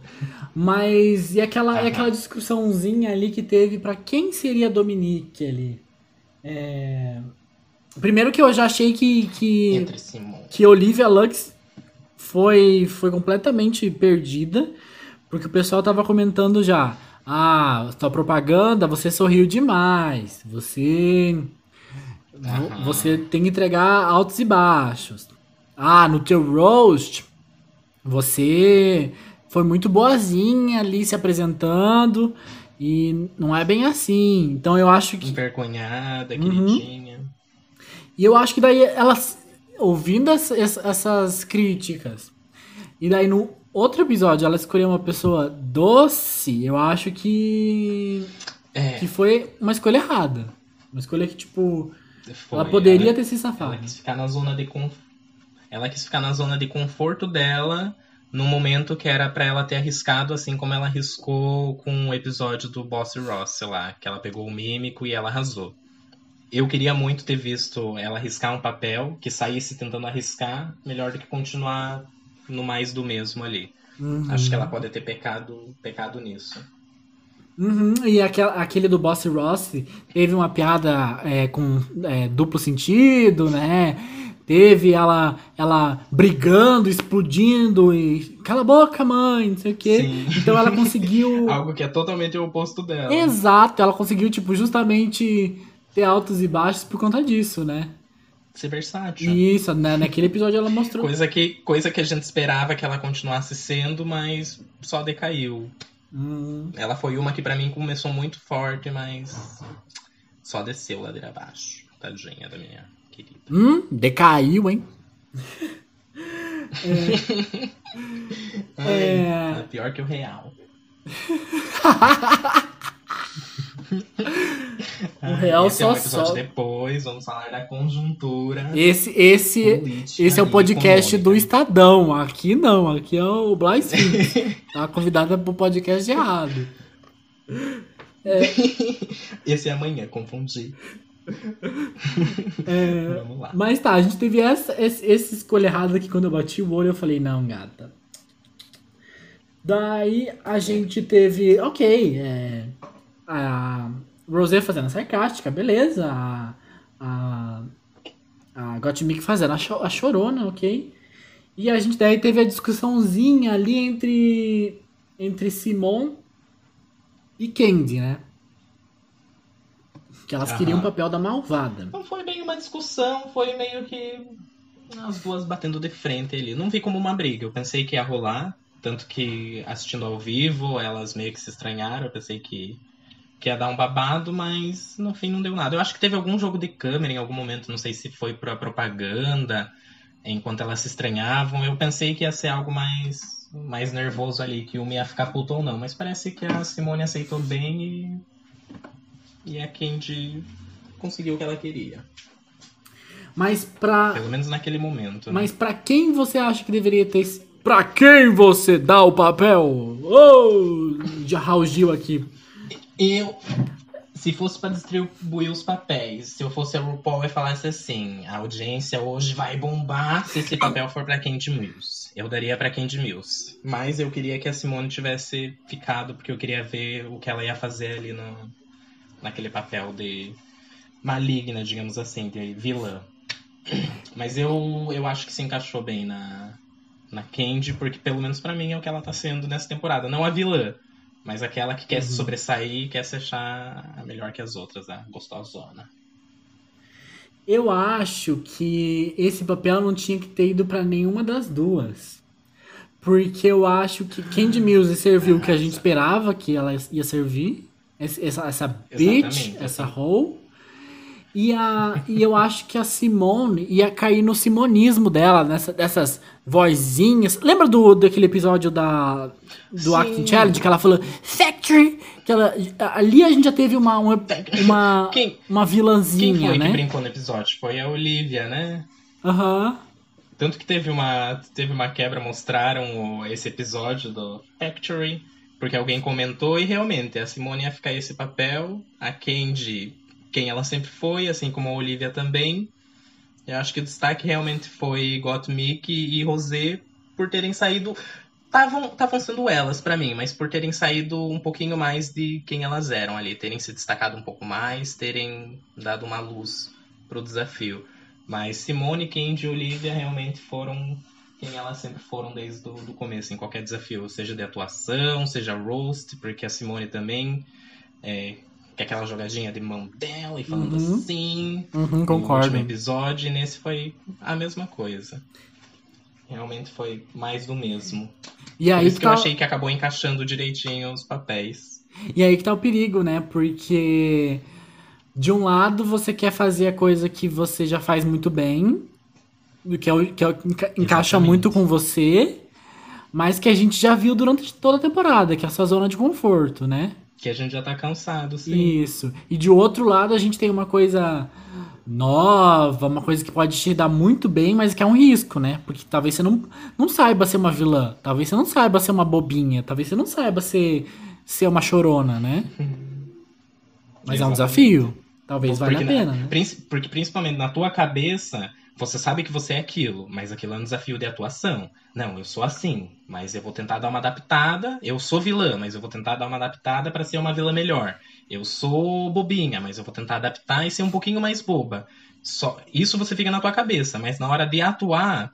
Mas e aquela, ah, aquela discussãozinha ali que teve pra quem seria a Dominique ali? É... Primeiro que eu já achei que... Que, Entre que Olivia Lux foi, foi completamente perdida, porque o pessoal tava comentando já. Ah, sua propaganda, você sorriu demais, você... Uhum. Você tem que entregar altos e baixos. Ah, no teu roast, você foi muito boazinha ali se apresentando. E não é bem assim. Então eu acho que... Envergonhada, queridinha. Uhum. E eu acho que daí elas... Ouvindo as, essas críticas. E daí no outro episódio ela escolheu uma pessoa doce. Eu acho que... É. Que foi uma escolha errada. Uma escolha que, tipo, foi, ela poderia ela, ter se safado. Ela quis ficar na zona de conf... ela quis ficar na zona de conforto dela num momento que era pra ela ter arriscado, assim como ela arriscou com o episódio do Bossy Ross, sei lá, que ela pegou o mímico e ela arrasou. Eu queria muito ter visto ela arriscar um papel, que saísse tentando arriscar, melhor do que continuar no mais do mesmo ali. Uhum. Acho que ela pode ter pecado, pecado nisso. Uhum. E aquele, aquele do Bossy Ross teve uma piada é, com é, duplo sentido, né? Teve ela, ela brigando, explodindo e... Cala a boca, mãe, não sei o quê. Sim. Então ela conseguiu... Algo que é totalmente o oposto dela. Exato, ela conseguiu, tipo, justamente... ter altos e baixos por conta disso, né? Ser versátil. Isso, né? Naquele episódio ela mostrou. Coisa que, coisa que a gente esperava que ela continuasse sendo, mas só decaiu. Hum. Ela foi uma que pra mim começou muito forte, mas só desceu ladeira abaixo. Tadinha da minha querida. Hum, decaiu, hein? É... Ai, é... é pior que o real. O real esse só é um só. Depois vamos falar da conjuntura. Esse, esse, esse é o podcast econômica do Estadão. Aqui não, aqui é o Blaze Sphinx. Tá convidada pro podcast errado. É. Esse é amanhã, confundi. É, vamos lá. Mas tá, a gente teve essa, essa, essa escolha errada que quando eu bati o olho eu falei, não, gata. Daí a gente teve, ok, é, a Rosé fazendo a sarcástica, beleza. A, a, a Gottmik fazendo a, cho, a chorona, ok. E a gente daí teve a discussãozinha ali entre, entre Symone e Kandy, né? Que elas, aham, queriam o papel da malvada. Não foi bem uma discussão, foi meio que as duas batendo de frente ali. Não vi como uma briga, eu pensei que ia rolar. Tanto que assistindo ao vivo, elas meio que se estranharam, eu pensei que... que ia dar um babado, mas no fim não deu nada. Eu acho que teve algum jogo de câmera em algum momento, não sei se foi pra propaganda, enquanto elas se estranhavam. Eu pensei que ia ser algo mais, mais nervoso ali, que uma ia ficar puta ou não. Mas parece que a Symone aceitou bem e, e a Kandy conseguiu o que ela queria. Mas pra... pelo menos naquele momento. Mas, né, pra quem você acha que deveria ter... pra quem você dá o papel? Oh, já Raul Gil aqui. Eu, se fosse pra distribuir os papéis, se eu fosse a RuPaul, eu falasse assim, a audiência hoje vai bombar se esse papel for pra Kandy Muse. Eu daria pra Kandy Muse. Mas eu queria que a Symone tivesse ficado, porque eu queria ver o que ela ia fazer ali no, naquele papel de maligna, digamos assim, de vilã. Mas eu, eu acho que se encaixou bem na, na Kandy, porque pelo menos pra mim é o que ela tá sendo nessa temporada. Não a vilã, mas aquela que quer, uhum, se sobressair, quer se achar melhor que as outras, a gostosona. Eu acho que esse papel não tinha que ter ido pra nenhuma das duas. Porque eu acho que Kandy Muse serviu o que a gente esperava que ela ia servir. Essa, essa bitch, essa hoe. E, a, e eu acho que a Symone ia cair no simonismo dela, nessa, dessas vozinhas. Lembra do, daquele episódio da, do Sim. Acting Challenge, que ela falou Factory? Que ela, ali a gente já teve uma, uma, uma, quem, uma vilãzinha, quem foi, né, que brincou no episódio? Foi a Olivia, né? Aham. Uhum. Tanto que teve uma, teve uma quebra, mostraram esse episódio do Factory, porque alguém comentou e realmente a Symone ia ficar esse papel, a Kandy... quem ela sempre foi, assim como a Olivia também. Eu acho que o destaque realmente foi Gottmik e Rosé por terem saído... estavam sendo elas pra mim, mas por terem saído um pouquinho mais de quem elas eram ali. Terem se destacado um pouco mais, terem dado uma luz pro desafio. Mas Symone, Kandy e Olivia realmente foram quem elas sempre foram desde o do começo, em qualquer desafio. Seja de atuação, seja roast, porque a Symone também... é, que aquela jogadinha de mão dela e falando, uhum, assim, uhum, concordo, no último episódio, e nesse foi a mesma coisa. Realmente foi mais do mesmo. E aí Por isso que, que tá... eu achei que acabou encaixando direitinho os papéis. E aí que tá o perigo, né? Porque de um lado você quer fazer a coisa que você já faz muito bem, que, é o, que, é o que enca... encaixa muito com você, mas que a gente já viu durante toda a temporada, que é a sua zona de conforto, né? Que a gente já tá cansado, sim. Isso. E de outro lado, a gente tem uma coisa nova, uma coisa que pode te dar muito bem, mas que é um risco, né? Porque talvez você não, não saiba ser uma vilã, talvez você não saiba ser uma bobinha, talvez você não saiba ser, ser uma chorona, né? Mas exatamente. É um desafio. Talvez valha a pena, né? Porque principalmente na tua cabeça, você sabe que você é aquilo, mas aquilo é um desafio de atuação. Não, eu sou assim, mas eu vou tentar dar uma adaptada. Eu sou vilã, mas eu vou tentar dar uma adaptada pra ser uma vilã melhor. Eu sou bobinha, mas eu vou tentar adaptar e ser um pouquinho mais boba. Só... Isso você fica na tua cabeça, mas na hora de atuar,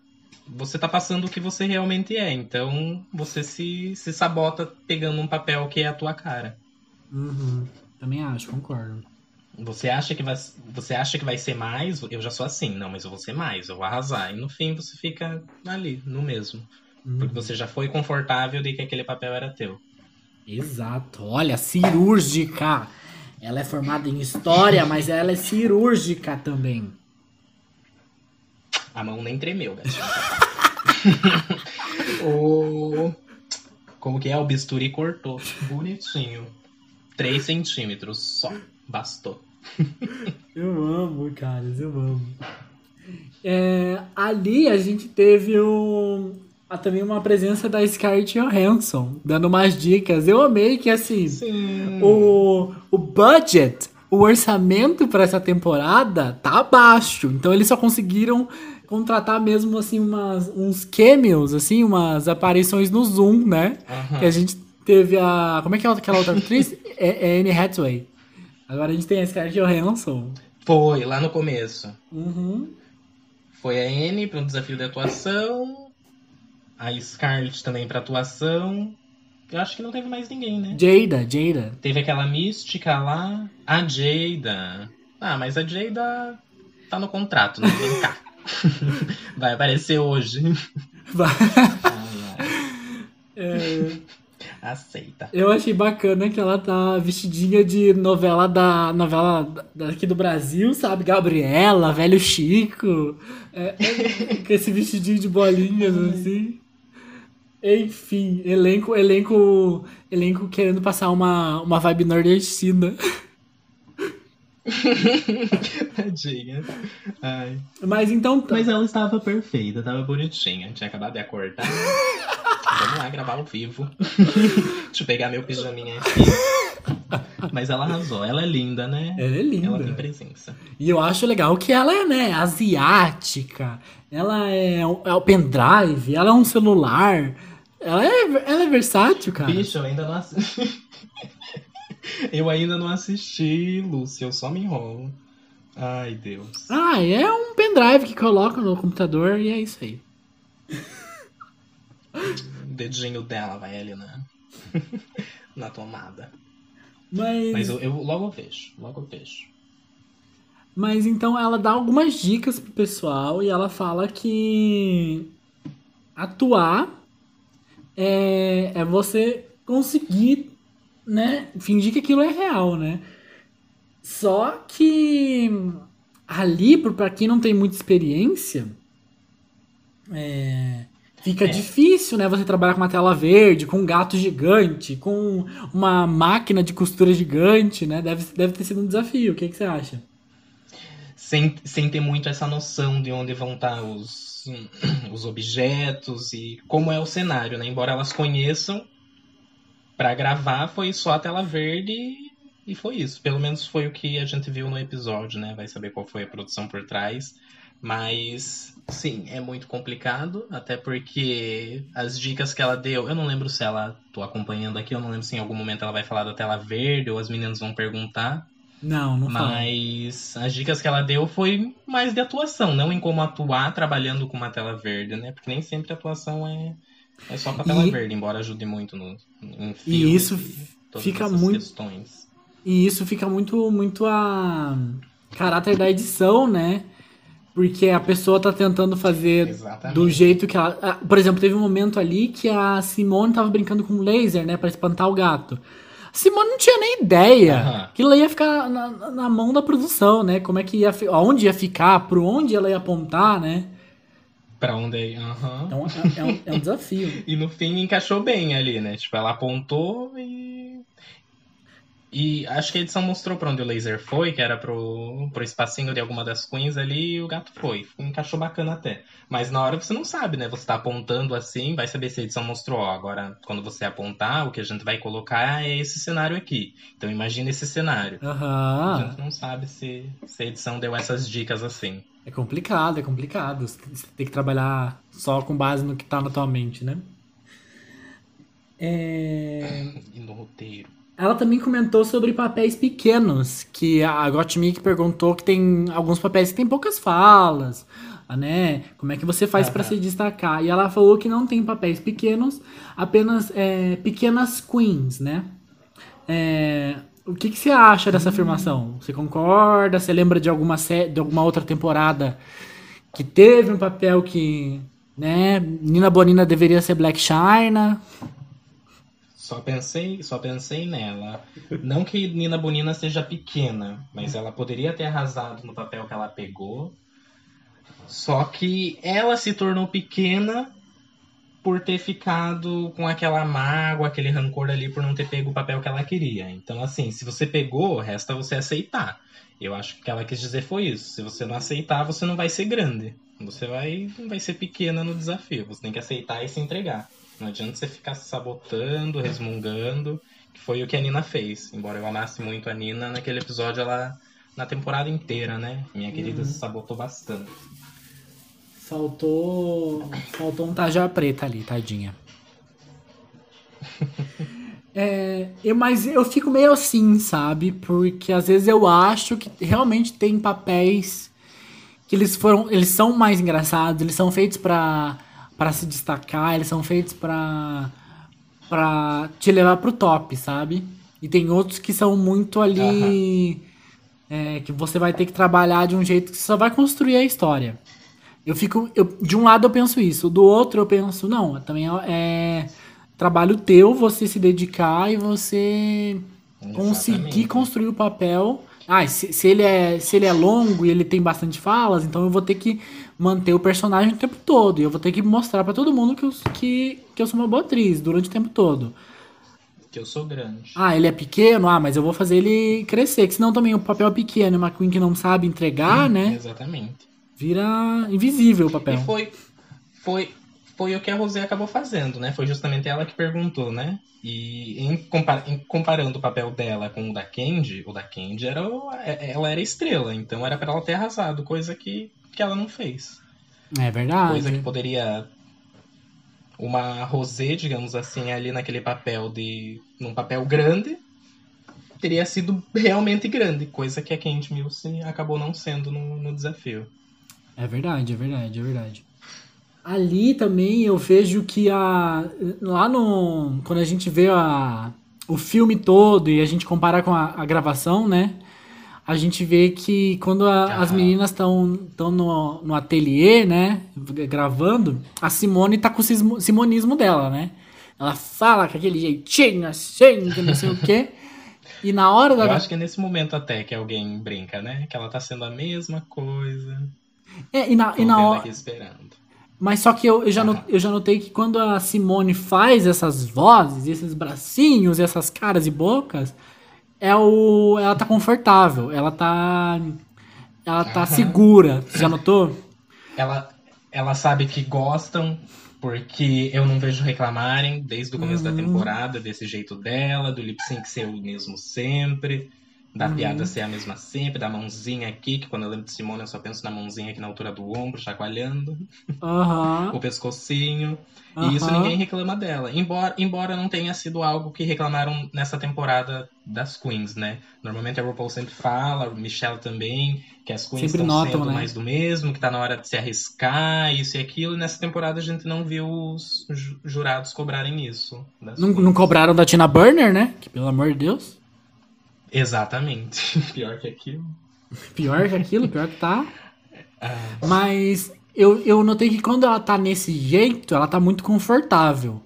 você tá passando o que você realmente é. Então, você se, se sabota pegando um papel que é a tua cara. Uhum. Também acho, concordo. Você acha, que vai, você acha que vai ser mais? Eu já sou assim, não, mas eu vou ser mais, eu vou arrasar. E no fim você fica ali, no mesmo. Hum. Porque você já foi confortável de que aquele papel era teu. Exato. Olha, cirúrgica. Ela é formada em história, mas ela é cirúrgica também. A mão nem tremeu, gatinho. O... Como que é? O bisturi cortou. Bonitinho. Três centímetros só. Bastou. Eu amo, cara, eu amo. É, ali a gente teve um, também uma presença da Scarlett Johansson, dando umas dicas. Eu amei que, assim, Sim. o, o budget, o orçamento para essa temporada tá baixo. Então eles só conseguiram contratar mesmo, assim, umas, uns cameos, assim, umas aparições no Zoom, né? Uh-huh. Que a gente teve a... Como é que é aquela outra atriz? é, é Anne Hathaway. Agora a gente tem a Scarlett Johansson. Foi, lá no começo. Uhum. Foi a Anne para um desafio de atuação. A Scarlett também para atuação. Eu acho que não teve mais ninguém, né? Jada, Jada. Teve aquela mística lá. A Jada. Ah, mas a Jada tá no contrato, né? Vem cá. Vai aparecer hoje. Vai. Ai, ai. É... Aceita. Eu achei bacana que ela tá vestidinha de novela da novela daqui do Brasil, sabe? Gabriela, Velho Chico. É, é, com esse vestidinho de bolinhas, assim. Enfim, elenco, elenco, elenco querendo passar uma, uma vibe nordestina. Tadinha. Ai. Mas então. Tá. Mas ela estava perfeita, estava bonitinha. Tinha acabado de acordar. Vamos lá gravar ao vivo. Deixa eu pegar meu pijaminha aqui. Mas ela arrasou. Ela é linda, né? Ela é linda. Ela tem presença. E eu acho legal que ela é, né, asiática. Ela é, é o pendrive. Ela é um celular. Ela é, ela é versátil, cara. Bicho, eu ainda não assisti. Eu ainda não assisti, Lúcia. Eu só me enrolo. Ai, Deus. Ah, é um pendrive que coloca no computador e é isso aí. O dedinho dela vai ali na, na tomada. Mas, Mas eu, eu logo vejo, logo vejo. Mas então ela dá algumas dicas pro pessoal e ela fala que atuar é, é você conseguir, né, fingir que aquilo é real, né? Só que ali, pra quem não tem muita experiência, é... Fica é. difícil, né? Você trabalhar com uma tela verde, com um gato gigante, com uma máquina de costura gigante, né? Deve, deve ter sido um desafio. O que, é que você acha? Sem, sem ter muito essa noção de onde vão estar os, os objetos e como é o cenário, né? Embora elas conheçam, pra gravar foi só a tela verde e foi isso. Pelo menos foi o que a gente viu no episódio, né? Vai saber qual foi a produção por trás. Mas, sim, é muito complicado, até porque as dicas que ela deu, eu não lembro se ela, tô acompanhando aqui, eu não lembro se em algum momento ela vai falar da tela verde ou as meninas vão perguntar. Não, não fala. Mas as dicas que ela deu foi mais de atuação, não em como atuar trabalhando com uma tela verde, né? Porque nem sempre a atuação é, é só com a tela e... verde, embora ajude muito no, em filme. E isso todas fica essas muito... questões. E isso fica muito, muito a caráter da edição, né? Porque a pessoa tá tentando fazer Exatamente. do jeito que ela... Por exemplo, teve um momento ali que a Symone tava brincando com um laser, né? Pra espantar o gato. A Symone não tinha nem ideia uhum. que ela ia ficar na, na mão da produção, né? Como é que ia... Onde ia ficar, por onde ela ia apontar, né? Pra onde ia... Uhum. Então é, é, um, é um desafio. E no fim encaixou bem ali, né? Tipo, ela apontou e... E acho que a edição mostrou pra onde o laser foi, que era pro, pro espacinho de alguma das queens ali, e o gato foi. Encaixou bacana até. Mas na hora você não sabe, né? Você tá apontando assim, vai saber se a edição mostrou. Ó, agora, quando você apontar, o que a gente vai colocar é esse cenário aqui. Então imagina esse cenário. Uhum. A gente não sabe se, se a edição deu essas dicas assim. É complicado, é complicado. Você tem que trabalhar só com base no que tá na tua mente, né? É... E no roteiro. Ela também comentou sobre papéis pequenos, que a Gottmik perguntou que tem alguns papéis que tem poucas falas, né? Como é que você faz ah, pra é. se destacar? E ela falou que não tem papéis pequenos, apenas é, pequenas queens, né? É, o que, que você acha dessa hum. afirmação? Você concorda? Você lembra de alguma, sé- de alguma outra temporada que teve um papel que, né? Nina Bo'nina deveria ser Black China... Só pensei, só pensei nela. Não que Nina Bo'nina seja pequena, mas ela poderia ter arrasado no papel que ela pegou. Só que ela se tornou pequena por ter ficado com aquela mágoa, aquele rancor ali, por não ter pego o papel que ela queria. Então, assim, se você pegou, resta você aceitar. Eu acho que o que ela quis dizer foi isso. Se você não aceitar, você não vai ser grande. Você vai, não vai ser pequena no desafio. Você tem que aceitar e se entregar. Não adianta você ficar se sabotando, resmungando, que foi o que a Nina fez. Embora eu amasse muito a Nina, naquele episódio, ela, na temporada inteira, né? Minha querida uhum. se sabotou bastante. Faltou, faltou um tajá preta ali, tadinha. é, eu, mas eu fico meio assim, sabe? Porque às vezes eu acho que realmente tem papéis que eles foram, eles são mais engraçados, eles são feitos pra... Pra se destacar, eles são feitos pra, pra te levar pro top, sabe? E tem outros que são muito ali... Uhum. É, que você vai ter que trabalhar de um jeito que você só vai construir a história. Eu fico... Eu, de um lado eu penso isso, do outro eu penso... Não, também é trabalho teu você se dedicar e você Exatamente. conseguir construir o papel... Ah, se, se, ele é, se ele é longo e ele tem bastante falas, então eu vou ter que manter o personagem o tempo todo. E eu vou ter que mostrar pra todo mundo que eu, que, que eu sou uma boa atriz durante o tempo todo. Que eu sou grande. Ah, ele é pequeno? Ah, mas eu vou fazer ele crescer. Que senão também o papel é pequeno. Uma queen que não sabe entregar, hum, né? Exatamente. Vira invisível o papel. E foi... foi... Foi o que a Rosé acabou fazendo, né? Foi justamente ela que perguntou, né? E em, compa- em, comparando o papel dela com o da Candy, o da Candy era o, ela era estrela, então era pra ela ter arrasado, coisa que, que ela não fez. É verdade. Coisa que poderia... Uma Rosé, digamos assim, ali naquele papel de... Num papel grande, teria sido realmente grande, coisa que a Kandy Muse acabou não sendo no, no desafio. É verdade, é verdade, é verdade. Ali também eu vejo que a, lá no, quando a gente vê a, o filme todo e a gente comparar com a, a gravação, né? A gente vê que quando a, ah. as meninas estão no, no ateliê, né? Gravando, a Symone tá com o simonismo dela, né? Ela fala com aquele jeitinho assim, que não sei o quê. E na hora da... Eu acho que é nesse momento até que alguém brinca, né? Que ela tá sendo a mesma coisa. É, e na, e na hora... esperando. Mas só que eu, eu, já not, eu já notei que quando a Symone faz essas vozes, esses bracinhos, essas caras e bocas, é o, ela tá confortável, ela tá, ela tá uhum. segura. Você já notou? Ela, ela sabe que gostam, porque eu não vejo reclamarem desde o começo uhum. da temporada, desse jeito dela, do lip sync ser o mesmo sempre. Da uhum. piada ser a mesma sempre, da mãozinha aqui, que quando eu lembro de Symone eu só penso na mãozinha aqui na altura do ombro, chacoalhando. Uhum. O pescocinho. Uhum. E isso ninguém reclama dela. Embora, embora não tenha sido algo que reclamaram nessa temporada das queens, né? Normalmente a RuPaul sempre fala, o Michelle também, que as queens sempre estão notam, sendo né? mais do mesmo, que tá na hora de se arriscar, isso e aquilo. E nessa temporada a gente não viu os jurados cobrarem isso. Não, não cobraram da Tina Burner, né? Que pelo amor de Deus... Exatamente. Pior que aquilo. Pior que aquilo, pior que tá. Ah. Mas eu, eu notei que quando ela tá nesse jeito, ela tá muito confortável.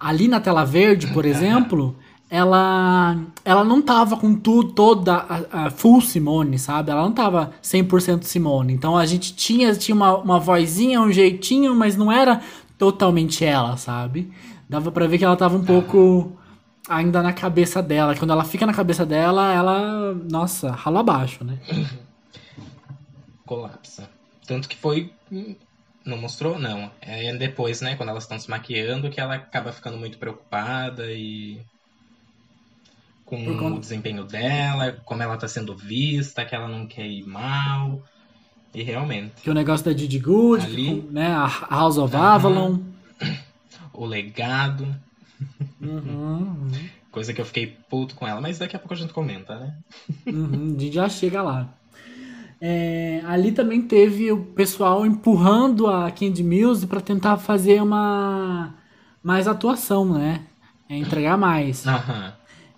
Ali na tela verde, por exemplo, ela, ela não tava com tudo, toda a, a full Symone, sabe? Ela não tava cem por cento Symone. Então a gente tinha, tinha uma, uma vozinha, um jeitinho, mas não era totalmente ela, sabe? Dava pra ver que ela tava um ah. pouco... ainda na cabeça dela. Quando ela fica na cabeça dela, ela, nossa, rala abaixo, né? Colapsa. Tanto que foi... Não mostrou, não. É depois, né, quando elas estão se maquiando, que ela acaba ficando muito preocupada e... Com o desempenho dela, como ela tá sendo vista, que ela não quer ir mal. E realmente... Que o negócio da Didi Good, ali... né, a House of uhum. Avalon. O legado. Uhum, uhum. Coisa que eu fiquei puto com ela, mas daqui a pouco a gente comenta, né? Uhum, Didi já chega lá. É, ali também teve o pessoal empurrando a Kandy Muse pra tentar fazer uma... mais atuação, né? É, entregar mais. Aham.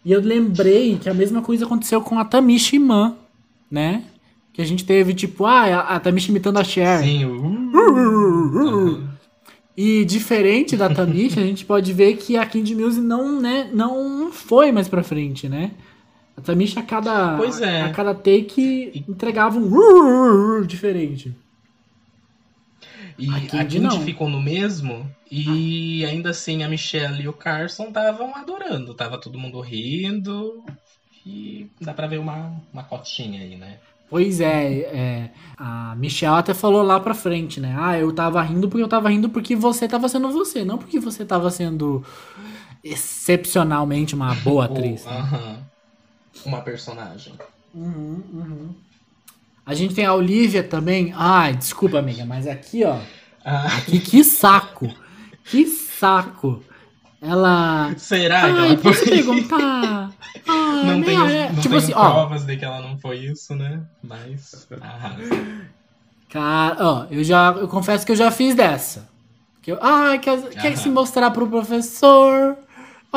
E eu lembrei que a mesma coisa aconteceu com a Tamisha Iman, né? Que a gente teve, tipo, ah, a Tamisha imitando a Cher. Sim. Uh, uh, uh. E diferente da Tamisha, a gente pode ver que a Kandy Muse não, né, não foi mais pra frente, né? A Tamisha, a cada, pois é. a cada take, entregava um uh, uh, uh, diferente. E a Kandy, a Kandy não. ficou no mesmo, e ah. ainda assim a Michelle e o Carson estavam adorando, tava todo mundo rindo, e dá pra ver uma, uma cotinha aí, né? Pois é, é, a Michelle até falou lá pra frente, né? Ah, eu tava rindo porque eu tava rindo porque você tava sendo você, não porque você tava sendo excepcionalmente uma boa atriz. Ou, né? uh-huh. Uma personagem. Uhum, uhum. A gente tem a Olivia também. Ai, desculpa, amiga, mas aqui, ó. Ah. Aqui, que saco. Que saco. Ela... Será que ela foi? Posso perguntar? Ah, não né? tenho, é... não tipo tenho assim, provas ó. de que ela não foi isso, né? Mas... Ah. Cara, ó, eu já... Eu confesso que eu já fiz dessa. Que eu, ai, quer, quer se mostrar pro professor...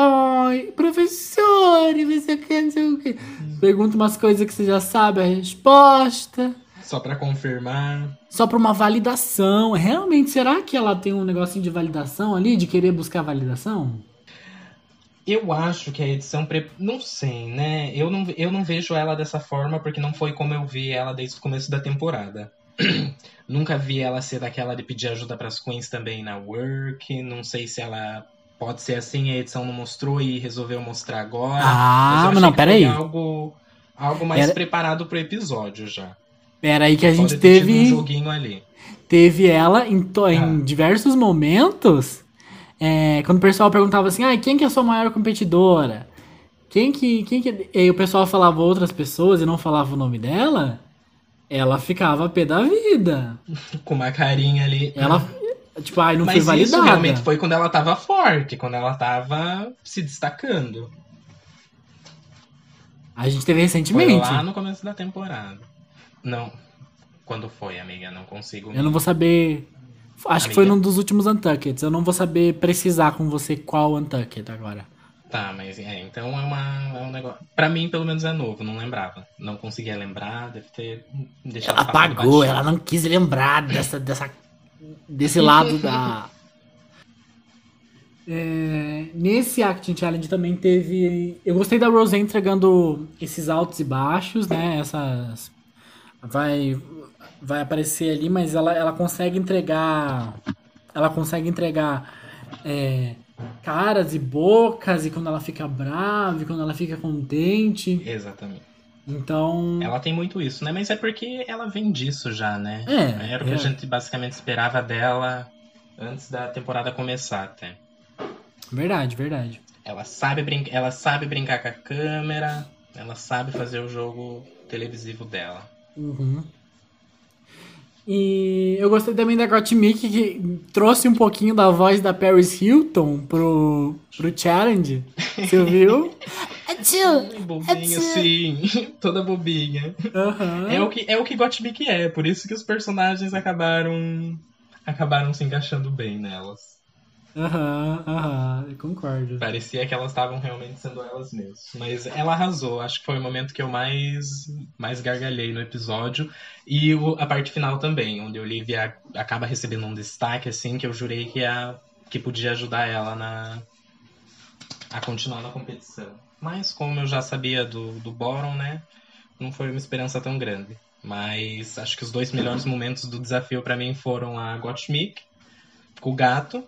Ai, professor, você quer dizer o quê? Pergunta umas coisas que você já sabe a resposta. Só pra confirmar. Só pra uma validação. Realmente, será que ela tem um negocinho de validação ali? De querer buscar validação? Eu acho que a edição... Pre... Não sei, né? Eu não, eu não vejo ela dessa forma porque não foi como eu vi ela desde o começo da temporada. Nunca vi ela ser daquela de pedir ajuda pras queens também na work. Não sei se ela... Pode ser assim, a edição não mostrou e resolveu mostrar agora. Ah, mas, mas não, peraí. Algo, algo mais pera... preparado pro episódio já. Peraí que a gente Pode teve... Ter tido um joguinho ali. Teve ela em, to... ah. em diversos momentos, é, quando o pessoal perguntava assim, ah, quem que é a sua maior competidora? Quem que... Quem que... E aí o pessoal falava outras pessoas e não falava o nome dela, ela ficava a pé da vida. Com uma carinha ali. Ela... Tipo, ai, não foi validada. Mas isso realmente foi quando ela tava forte, quando ela tava se destacando. A gente teve recentemente. Foi lá no começo da temporada. Não. Quando foi, amiga? Não consigo. Eu não vou saber... Acho amiga. que foi num dos últimos Untuckeds. Eu não vou saber precisar com você qual Untucked agora. Tá, mas é. Então é, uma, é um negócio... Pra mim, pelo menos, é novo. Não lembrava. Não conseguia lembrar. Deve ter deixado... Ela apagou. Ela não quis lembrar dessa... dessa... Desse lado da... É, nesse Acting Challenge também teve... Eu gostei da Rosé entregando esses altos e baixos, né? Essas... Vai, vai aparecer ali, mas ela, ela consegue entregar... Ela consegue entregar é, caras e bocas, e quando ela fica brava, e quando ela fica contente. Exatamente. Então... Ela tem muito isso, né? Mas é porque ela vem disso já, né? É, Era o que é. a gente basicamente esperava dela antes da temporada começar, até. Verdade, verdade. Ela sabe, brin... ela sabe brincar com a câmera, ela sabe fazer o jogo televisivo dela. Uhum. E eu gostei também da Gottmik, que trouxe um pouquinho da voz da Paris Hilton pro, pro challenge. Você viu? Ai, bobinha, sim. Toda bobinha. Uhum. É o que, é o que Gottmik é. Por isso que os personagens acabaram acabaram se encaixando bem nelas. Aham, uhum, aham. Uhum, concordo. Parecia que elas estavam realmente sendo elas mesmas. Mas ela arrasou. Acho que foi o momento que eu mais, mais gargalhei no episódio. E o, a parte final também, onde a Olivia acaba recebendo um destaque, assim, que eu jurei que, a, que podia ajudar ela na, a continuar na competição. Mas como eu já sabia do, do Boron, né? Não foi uma esperança tão grande. Mas acho que os dois melhores momentos do desafio pra mim foram a Gottmik, com o gato,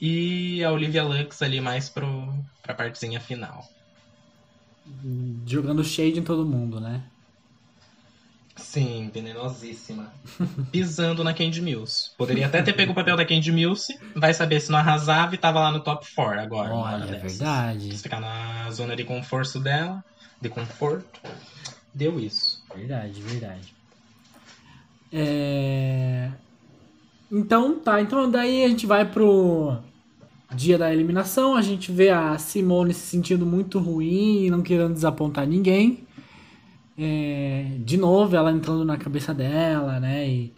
E a Olivia Lux ali mais pro, pra partezinha final. Jogando shade em todo mundo, né? Sim, venenosíssima. Pisando na Kandy Muse. Poderia até ter pego o papel da Kandy Muse. Vai saber se não arrasava e tava lá no top quatro agora. Olha, é verdade. Quis ficar na zona de conforto dela. De conforto. Deu isso. Verdade, verdade. É... Então, tá. Então daí a gente vai pro dia da eliminação. A gente vê a Symone se sentindo muito ruim e não querendo desapontar ninguém. É, de novo, ela entrando na cabeça dela, né? E,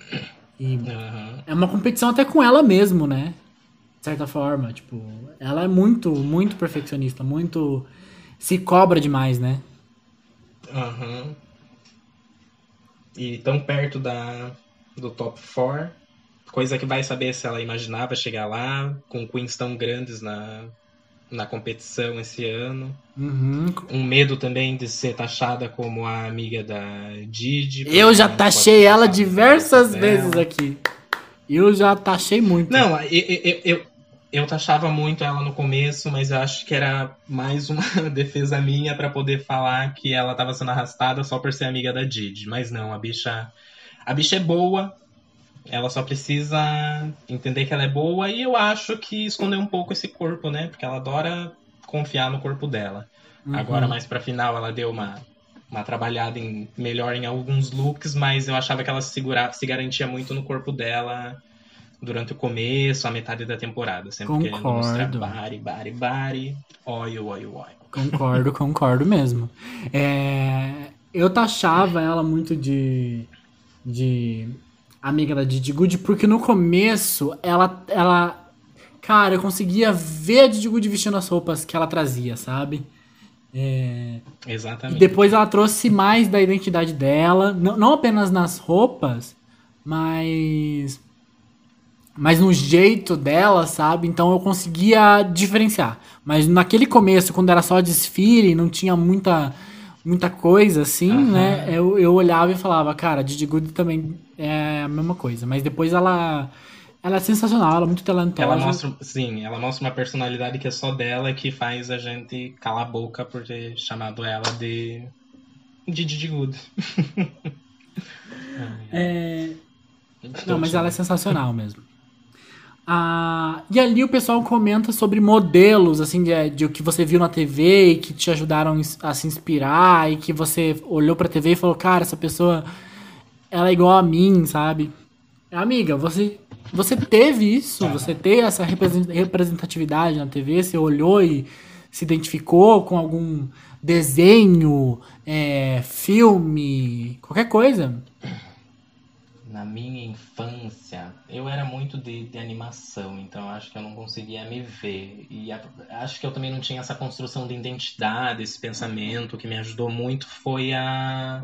e uhum. É uma competição até com ela mesmo, né? De certa forma, tipo... Ela é muito, muito perfeccionista, muito... Se cobra demais, né? Uhum. E tão perto da, do top quatro. Coisa que vai saber se ela imaginava chegar lá, com queens tão grandes na... na competição esse ano. Uhum. Um medo também de ser taxada como a amiga da Didi. Eu já taxei ela diversas vezes aqui. Eu já taxei muito. Não, eu, eu, eu, eu taxava muito ela no começo, mas eu acho que era mais uma defesa minha pra poder falar que ela tava sendo arrastada só por ser amiga da Didi. Mas não, a bicha, a bicha é boa. Ela só precisa entender que ela é boa e eu acho que esconder um pouco esse corpo, né? Porque ela adora confiar no corpo dela. Uhum. Agora, mais pra final, ela deu uma, uma trabalhada em, melhor em alguns looks, mas eu achava que ela se, segurava, se garantia muito no corpo dela durante o começo, a metade da temporada. Sempre concordo. Querendo mostrar body, body, body, oil, oil, oil. Concordo, concordo mesmo. É... Eu taxava ela muito de... de... amiga da Didi Good, porque no começo ela, ela... Cara, eu conseguia ver a Didi Good vestindo as roupas que ela trazia, sabe? É... Exatamente. E depois ela trouxe mais da identidade dela, não, não apenas nas roupas, mas... Mas no jeito dela, sabe? Então eu conseguia diferenciar. Mas naquele começo, quando era só desfile, não tinha muita... muita coisa, assim, uhum. né? Eu, eu olhava e falava, cara, Didi Good também é a mesma coisa. Mas depois ela, ela é sensacional, ela é muito talentosa. Ela mostra, sim, ela mostra uma personalidade que é só dela, que faz a gente calar a boca por ter chamado ela de Didi Good. é... Não, mas ela é sensacional mesmo. Ah, e ali o pessoal comenta sobre modelos, assim, de, de o que você viu na T V e que te ajudaram a se inspirar e que você olhou pra T V e falou, cara, essa pessoa, ela é igual a mim, sabe? Amiga, você, você teve isso, você teve essa representatividade na T V, você olhou e se identificou com algum desenho, é, filme, qualquer coisa. Na minha infância, eu era muito de, de animação, então acho que eu não conseguia me ver. E a, acho que eu também não tinha essa construção de identidade, esse pensamento. O que me ajudou muito foi a,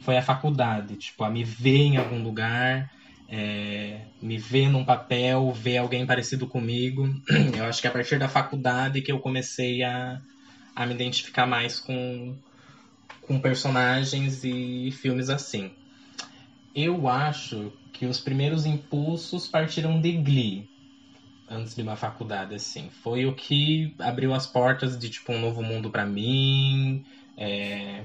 foi a faculdade, tipo, a me ver em algum lugar, é, me ver num papel, ver alguém parecido comigo. Eu acho que a partir da faculdade que eu comecei a, a me identificar mais com, com personagens e filmes assim. Eu acho que os primeiros impulsos partiram de Glee, antes de uma faculdade, assim. Foi o que abriu as portas de, tipo, um novo mundo pra mim, é,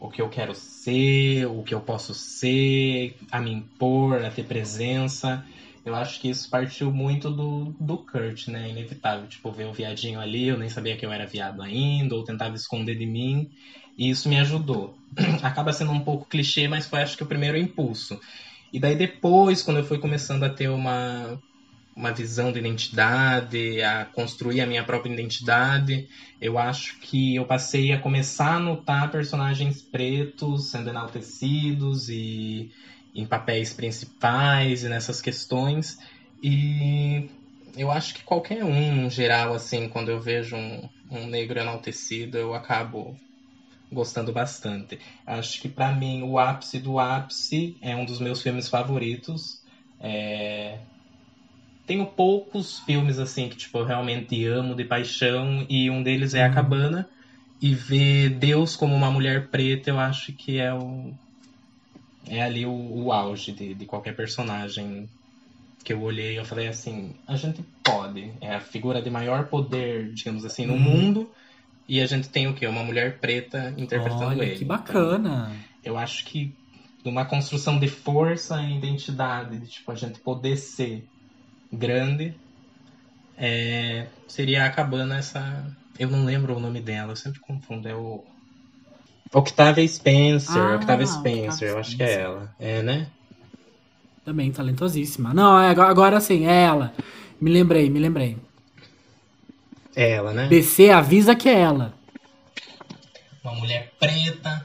o que eu quero ser, o que eu posso ser, a me impor, a ter presença. Eu acho que isso partiu muito do, do Kurt, né? Inevitável, tipo, ver um viadinho ali, eu nem sabia que eu era viado ainda, ou tentava esconder de mim. E isso me ajudou. Acaba sendo um pouco clichê, mas foi, acho que, o primeiro impulso. E daí depois, quando eu fui começando a ter uma, uma visão de identidade, a construir a minha própria identidade, eu acho que eu passei a começar a notar personagens pretos sendo enaltecidos e em papéis principais e nessas questões. E eu acho que qualquer um, em geral, assim, quando eu vejo um, um negro enaltecido, eu acabo... gostando bastante. Acho que pra mim o ápice do ápice é um dos meus filmes favoritos. É... Tenho poucos filmes assim que tipo, eu realmente amo de paixão e um deles é A Cabana. E ver Deus como uma mulher preta eu acho que é, o... é ali o, o auge de, de qualquer personagem que eu olhei e eu falei assim, a gente pode, é a figura de maior poder, digamos assim, no hum. mundo, e a gente tem o quê? Uma mulher preta interpretando Olha, ele. Que bacana! Então, eu acho que numa construção de força e identidade, de, tipo, a gente poder ser grande, é, seria a Cabana essa... Eu não lembro o nome dela, eu sempre confundo, é o... Octavia Spencer, ah, Octavia Spencer, Octavia eu acho Spencer. que é ela, é, né? Também, talentosíssima. Não, agora, agora sim, é ela. Me lembrei, me lembrei. É ela, né? B C avisa que é ela. Uma mulher preta.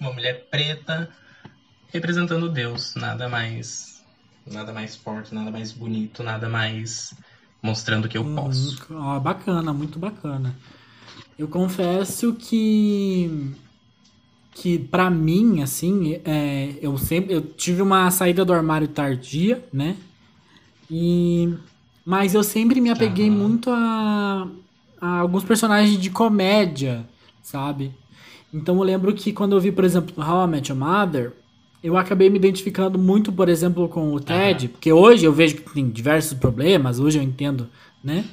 Uma mulher preta representando Deus. Nada mais, nada mais forte, nada mais bonito, nada mais mostrando que eu hum, posso. Ó, bacana, muito bacana. Eu confesso que... que pra mim, assim, é, eu sempre eu tive uma saída do armário tardia, né? E, mas eu sempre me apeguei uhum. muito a, a alguns personagens de comédia, sabe? Então eu lembro que quando eu vi, por exemplo, How I Met Your Mother, eu acabei me identificando muito, por exemplo, com o Ted, uhum. porque hoje eu vejo que tem diversos problemas, hoje eu entendo, né?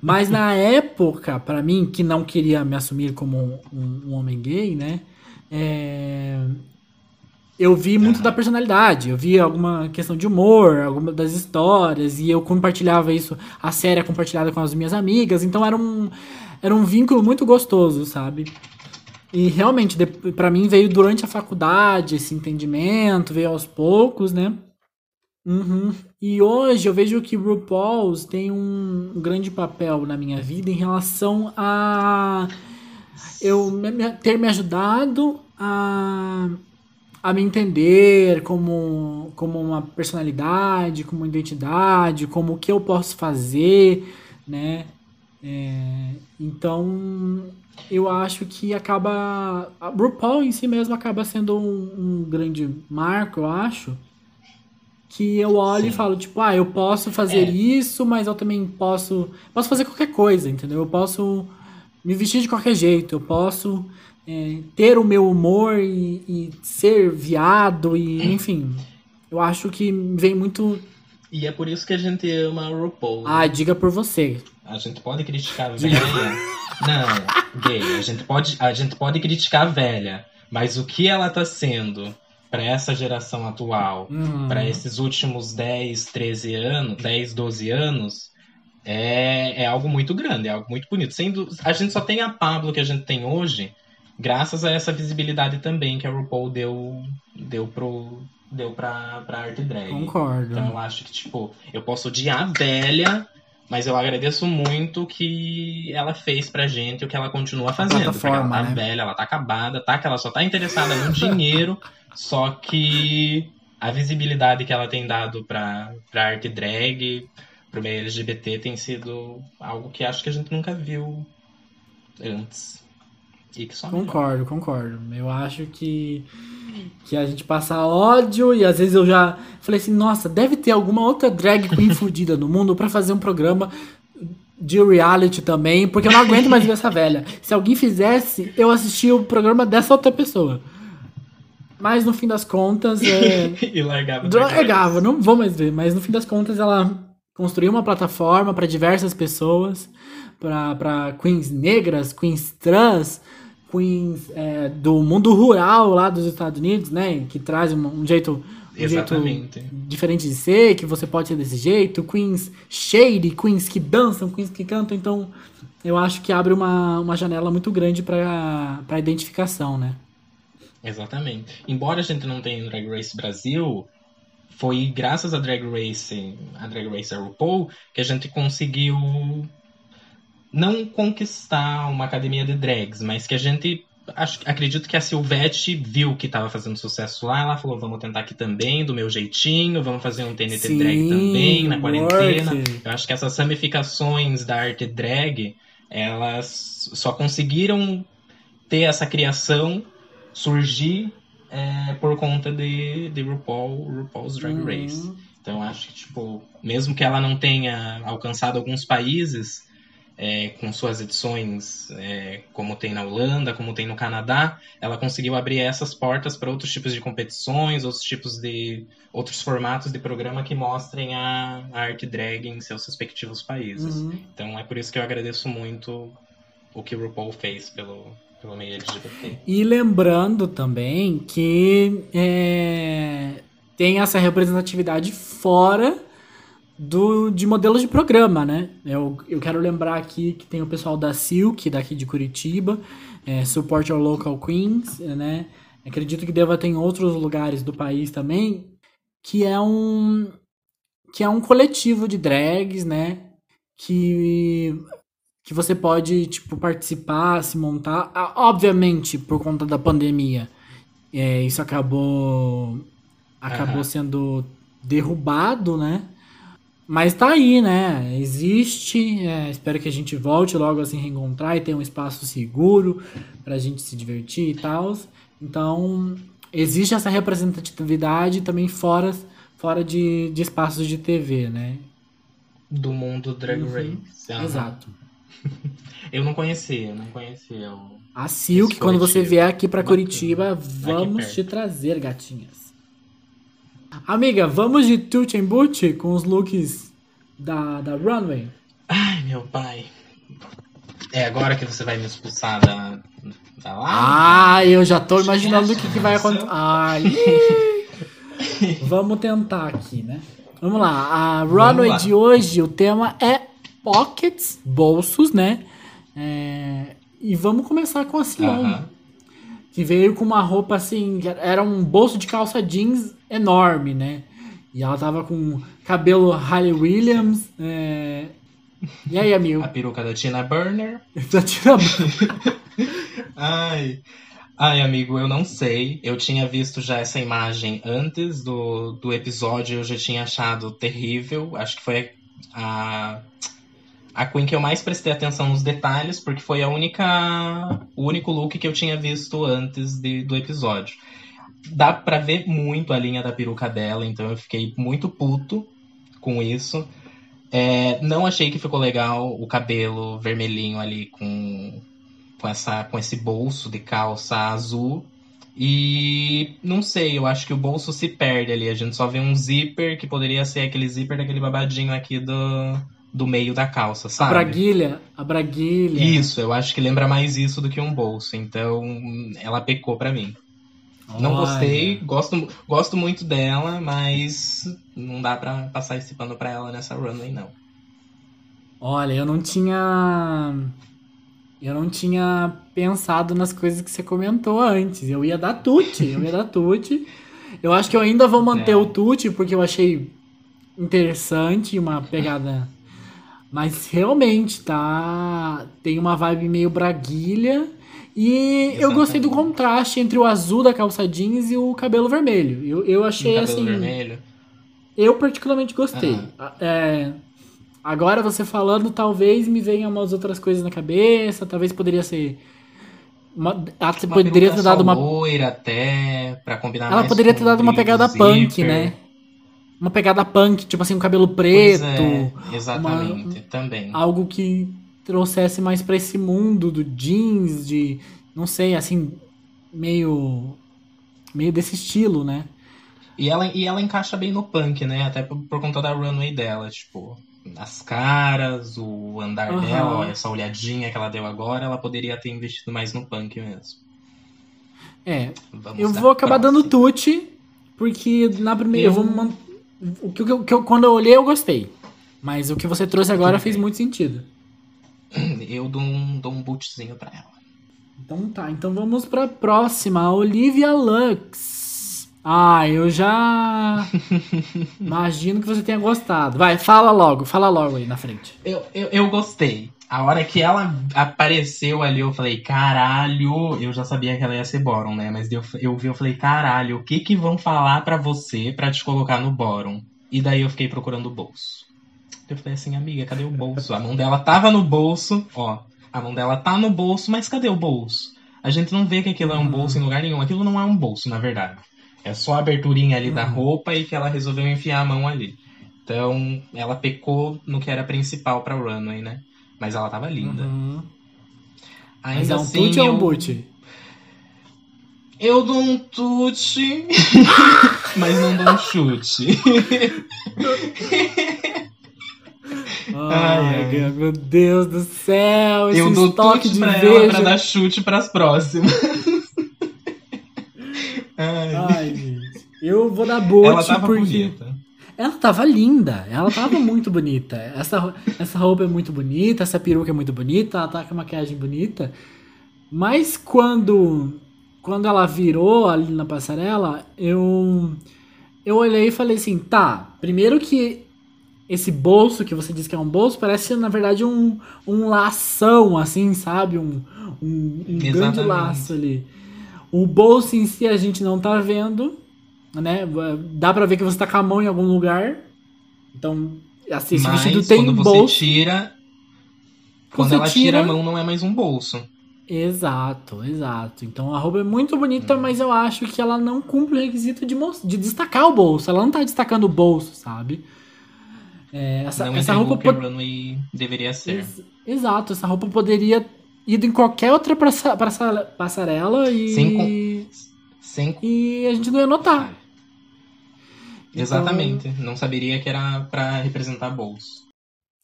Mas na época, pra mim, que não queria me assumir como um, um, um homem gay, né? É... eu vi muito uhum. da personalidade, eu vi alguma questão de humor, alguma das histórias, e eu compartilhava isso, a série é compartilhada com as minhas amigas, então era um, era um vínculo muito gostoso, sabe? E realmente, de, pra mim, veio durante a faculdade esse entendimento, veio aos poucos, né? Uhum. E hoje eu vejo que RuPaul tem um grande papel na minha vida em relação a... eu me, ter me ajudado a, a me entender como, como uma personalidade, como identidade, como o que eu posso fazer, né? É, então, eu acho que acaba... A RuPaul em si mesmo acaba sendo um, um grande marco, eu acho, que eu olho Sim. e falo, tipo, ah, eu posso fazer é. isso, mas eu também posso... Posso fazer qualquer coisa, entendeu? Eu posso... me vestir de qualquer jeito, eu posso é, ter o meu humor e, e ser viado, e enfim, eu acho que vem muito... E é por isso que a gente ama a RuPaul. Né? Ah, diga por você. A gente pode criticar a velha. Não, gay, a gente, pode, a gente pode criticar a velha, mas o que ela tá sendo pra essa geração atual, hum. pra esses últimos dez, treze anos, dez, doze anos... É, é algo muito grande, é algo muito bonito. Sendo, a gente só tem a Pablo que a gente tem hoje, graças a essa visibilidade também que a RuPaul deu, deu, pro, deu pra, pra arte drag. Concordo. Então eu acho que, tipo, eu posso odiar a velha, mas eu agradeço muito o que ela fez pra gente e o que ela continua fazendo. Porque ela tá né? velha, ela tá acabada, tá? Que ela só tá interessada no dinheiro, só que a visibilidade que ela tem dado pra, pra arte drag... pro meio L G B T tem sido algo que acho que a gente nunca viu antes. E que só concordo, concordo. Eu acho que, que a gente passa ódio e às vezes eu já falei assim, nossa, deve ter alguma outra drag queen fodida no mundo pra fazer um programa de reality também, porque eu não aguento mais ver essa velha. Se alguém fizesse, eu assistia o programa dessa outra pessoa. Mas no fim das contas... É... e largava. Largava, não vou mais ver, mas no fim das contas ela... construir uma plataforma para diversas pessoas, para queens negras, queens trans, queens é, do mundo rural lá dos Estados Unidos, né? Que traz um, um, jeito, um jeito diferente de ser, que você pode ser desse jeito. Queens shady, queens que dançam, queens que cantam. Então, eu acho que abre uma, uma janela muito grande para a identificação, né? Exatamente. Embora a gente não tenha Drag Race Brasil... foi graças a Drag Race, a Drag Race RuPaul, que a gente conseguiu não conquistar uma academia de drags, mas que a gente, acho, acredito que a Silvete viu que estava fazendo sucesso lá, ela falou, vamos tentar aqui também, do meu jeitinho, vamos fazer um T N T Sim, Drag também, na quarentena. Work. Eu acho que essas ramificações da arte drag, elas só conseguiram ter essa criação, surgir, É, por conta de, de RuPaul, RuPaul's Drag Race. Uhum. Então, acho que, tipo, mesmo que ela não tenha alcançado alguns países, é, com suas edições, é, como tem na Holanda, como tem no Canadá, ela conseguiu abrir essas portas para outros tipos de competições, outros tipos de outros formatos de programa que mostrem a, a arte drag em seus respectivos países. Uhum. Então é por isso que eu agradeço muito o que o RuPaul fez pelo, pelo meio L G B T. E lembrando também que é, tem essa representatividade fora Do, de modelos de programa, né? Eu, eu quero lembrar aqui que tem o pessoal da Silk, daqui de Curitiba, é, Support Your Local Queens, né? Acredito que deva ter em outros lugares do país também, que é um, que é um coletivo de drags, né? Que, que você pode, tipo, participar, se montar. Obviamente, por conta da pandemia, é, isso acabou, acabou uhum. sendo derrubado, né? Mas tá aí, né? Existe. É, espero que a gente volte logo a se reencontrar e ter um espaço seguro pra gente se divertir e tal. Então, existe essa representatividade também fora, fora de, de espaços de T V, né? Do mundo Drag Race. Uhum. Exato. Eu não conhecia, eu não conhecia o... A Silk, quando você vier aqui pra Curitiba, vamos te trazer, gatinhas. Amiga, vamos de Tut and Boot com os looks da, da runway? Ai, meu pai. É agora que você vai me expulsar da, da live? Ah, eu já tô imaginando o que, que vai acontecer. Ai. Vamos tentar aqui, né? Vamos lá. A runway lá. De hoje, o tema é pockets, bolsos, né? É... E vamos começar com a Symone. Uh-huh. Que veio com uma roupa assim, era um bolso de calça jeans enorme, né? E ela tava com cabelo Hayley Williams. É... E aí, amigo? A peruca da Tina Burner. Da Tina Burner. Ai. Ai, amigo, eu não sei. Eu tinha visto já essa imagem antes do, do episódio, eu já tinha achado terrível. Acho que foi a... a Queen que eu mais prestei atenção nos detalhes, porque foi a única, o único look que eu tinha visto antes de, do episódio. Dá pra ver muito a linha da peruca dela, então eu fiquei muito puto com isso. É, não achei que ficou legal o cabelo vermelhinho ali com, com, essa, com esse bolso de calça azul. E não sei, eu acho que o bolso se perde ali. A gente só vê um zíper, que poderia ser aquele zíper daquele babadinho aqui do... do meio da calça, sabe? A braguilha, a braguilha. Isso, eu acho que lembra mais isso do que um bolso. Então, ela pecou pra mim. Olha. Não gostei, gosto, gosto muito dela, mas não dá pra passar esse pano pra ela nessa runway, não. Olha, eu não tinha... Eu não tinha pensado nas coisas que você comentou antes. Eu ia dar tute, eu ia dar tute. Eu acho que eu ainda vou manter é. o tute, porque eu achei interessante, uma pegada... Mas realmente, tá... Tem uma vibe meio braguilha. E exatamente. Eu gostei do contraste entre o azul da calça jeans e o cabelo vermelho. Eu, eu achei cabelo assim... vermelho. Eu particularmente gostei. Ah. É, agora você falando, talvez me venham umas outras coisas na cabeça. Talvez poderia ser... Uma, ela uma poderia ter dado uma... loira até, pra combinar ela mais poderia ter dado uma pegada punk, zíper. Né? Uma pegada punk, tipo assim, um cabelo preto. Pois é, exatamente, uma, também. Algo que trouxesse mais pra esse mundo do jeans, de, não sei, assim, meio meio desse estilo, né? E ela, e ela encaixa bem no punk, né? Até por, por conta da runway dela, tipo, as caras, o andar uhum. dela, ó, essa olhadinha que ela deu agora, ela poderia ter investido mais no punk mesmo. É, vamos eu vou acabar próxima. Dando tute, porque na primeira... Eu, eu vou manter... O que, o que eu, quando eu olhei, eu gostei. Mas o que você trouxe agora fez muito sentido. Eu dou um, dou um bootzinho pra ela. Então tá, então vamos pra próxima. Olivia Lux. Ah, eu já... Imagino que você tenha gostado. Vai, fala logo, fala logo aí na frente. Eu, eu, eu gostei. A hora que ela apareceu ali, eu falei, caralho... Eu já sabia que ela ia ser Bórum, né? Mas eu, eu vi, eu falei, caralho, o que que vão falar pra você pra te colocar no Bórum? E daí eu fiquei procurando o bolso. Eu falei assim, amiga, cadê o bolso? A mão dela tava no bolso, ó. A mão dela tá no bolso, mas cadê o bolso? A gente não vê que aquilo é um bolso em lugar nenhum. Aquilo não é um bolso, na verdade. É só a aberturinha ali da roupa e que ela resolveu enfiar a mão ali. Então, ela pecou no que era principal pra runway, né? Mas ela tava linda. Uhum. Ainda mas é um assim, tute eu... ou um boot? Eu dou um tute, mas não dou um chute. Ai, ai, meu Deus do céu. Esse eu dou toque de pra inveja. Ela pra dar chute pras próximas. Ai, ai, gente. Eu vou dar boot ela tava porque... bonita. Ela tava linda, ela tava muito bonita. Essa, essa roupa é muito bonita, essa peruca é muito bonita, ela tá com a maquiagem bonita. Mas quando, quando ela virou ali na passarela, eu, eu olhei e falei assim, tá, primeiro que esse bolso que você disse que é um bolso, parece na verdade um, um lação, assim, sabe? Um, um, um grande laço ali. O bolso em si a gente não tá vendo, né? Dá pra ver que você tá com a mão em algum lugar. Então, assim, esse mas, vestido tem quando bolso. Você tira, quando você ela tira... tira a mão, não é mais um bolso. Exato, exato. Então a roupa é muito bonita, hum. mas eu acho que ela não cumpre o requisito de, most... de destacar o bolso. Ela não tá destacando o bolso, sabe? É, essa, não essa roupa. Pod... runway deveria ser. Ex- exato, essa roupa poderia ir em qualquer outra praça... Praça... passarela e. Sem com... Sem... E a gente não ia notar. Então... Exatamente. Não saberia que era pra representar bolso.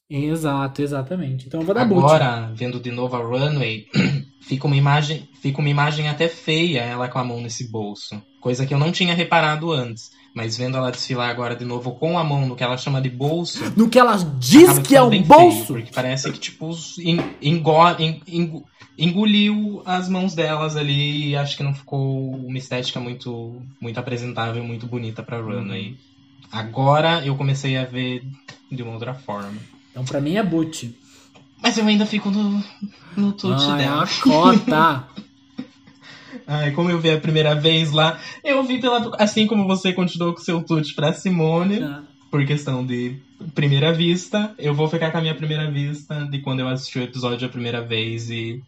Exato, exatamente. Então eu vou dar boot. Agora, boot. Vendo de novo a runway, fica uma imagem, fica uma imagem até feia ela com a mão nesse bolso. Coisa que eu não tinha reparado antes. Mas vendo ela desfilar agora de novo com a mão no que ela chama de bolso... No que ela diz que é um bolso! Feio, porque parece que, tipo, engol, engol, engoliu as mãos delas ali e acho que não ficou uma estética muito, muito apresentável, muito bonita pra runway. Agora eu comecei a ver de uma outra forma. Então pra mim é boot. Mas eu ainda fico no, no tute ah, dela. Ah, é uma cota! Ai, como eu vi a primeira vez lá, eu vi pela... Assim como você continuou com seu tute pra Symone, ah. por questão de primeira vista, eu vou ficar com a minha primeira vista de quando eu assisti o episódio a primeira vez e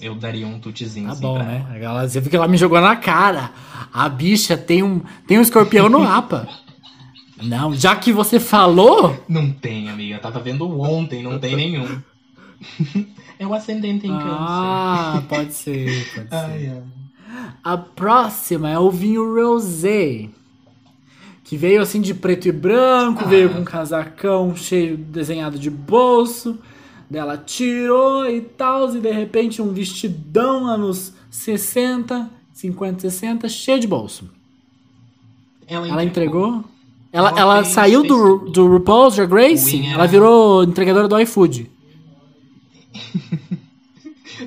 eu daria um tutezinho. Tá assim, bom, pra... né? A galera dizia que ela me jogou na cara. A bicha tem um, tem um escorpião no mapa. Não, já que você falou... Não tem, amiga. Eu tava vendo ontem, não tem nenhum. É o ascendente em câncer. Ah, pode ser, pode ai, ser. Ai. A próxima é o vinho Rosé, que veio assim de preto e branco, ah. veio com um casacão cheio, desenhado de bolso. Dela tirou e tal, e de repente um vestidão anos sessenta, cinquenta, sessenta, cheio de bolso. Ela entregou? Ela, entregou? ela, ela, ela saiu do, do RuPaul's Drag Race, ela virou entregadora do iFood.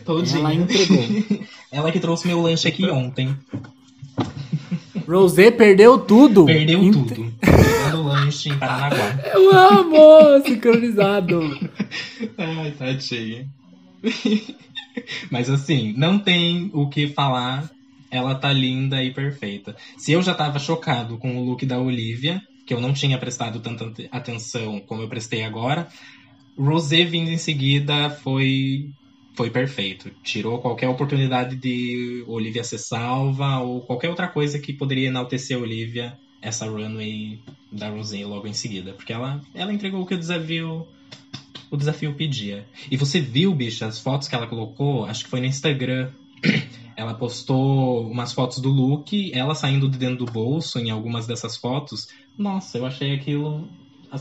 Todinha. Ela entregou. Ela que trouxe meu lanche aqui ontem. Rosé perdeu tudo. Perdeu Ent... tudo. Pegando lanche em Paranaguá. Eu amo, sincronizado. Ai, tadinha. Mas assim, não tem o que falar. Ela tá linda e perfeita. Se eu já tava chocado com o look da Olivia, que eu não tinha prestado tanta atenção como eu prestei agora, Rosé vindo em seguida foi... Foi perfeito. Tirou qualquer oportunidade de Olivia ser salva ou qualquer outra coisa que poderia enaltecer a Olivia, essa runway da Rosé logo em seguida. Porque ela, ela entregou o que o desafio, o desafio pedia. E você viu, bicho, as fotos que ela colocou, acho que foi no Instagram. Ela postou umas fotos do look, ela saindo de dentro do bolso em algumas dessas fotos. Nossa, eu achei aquilo...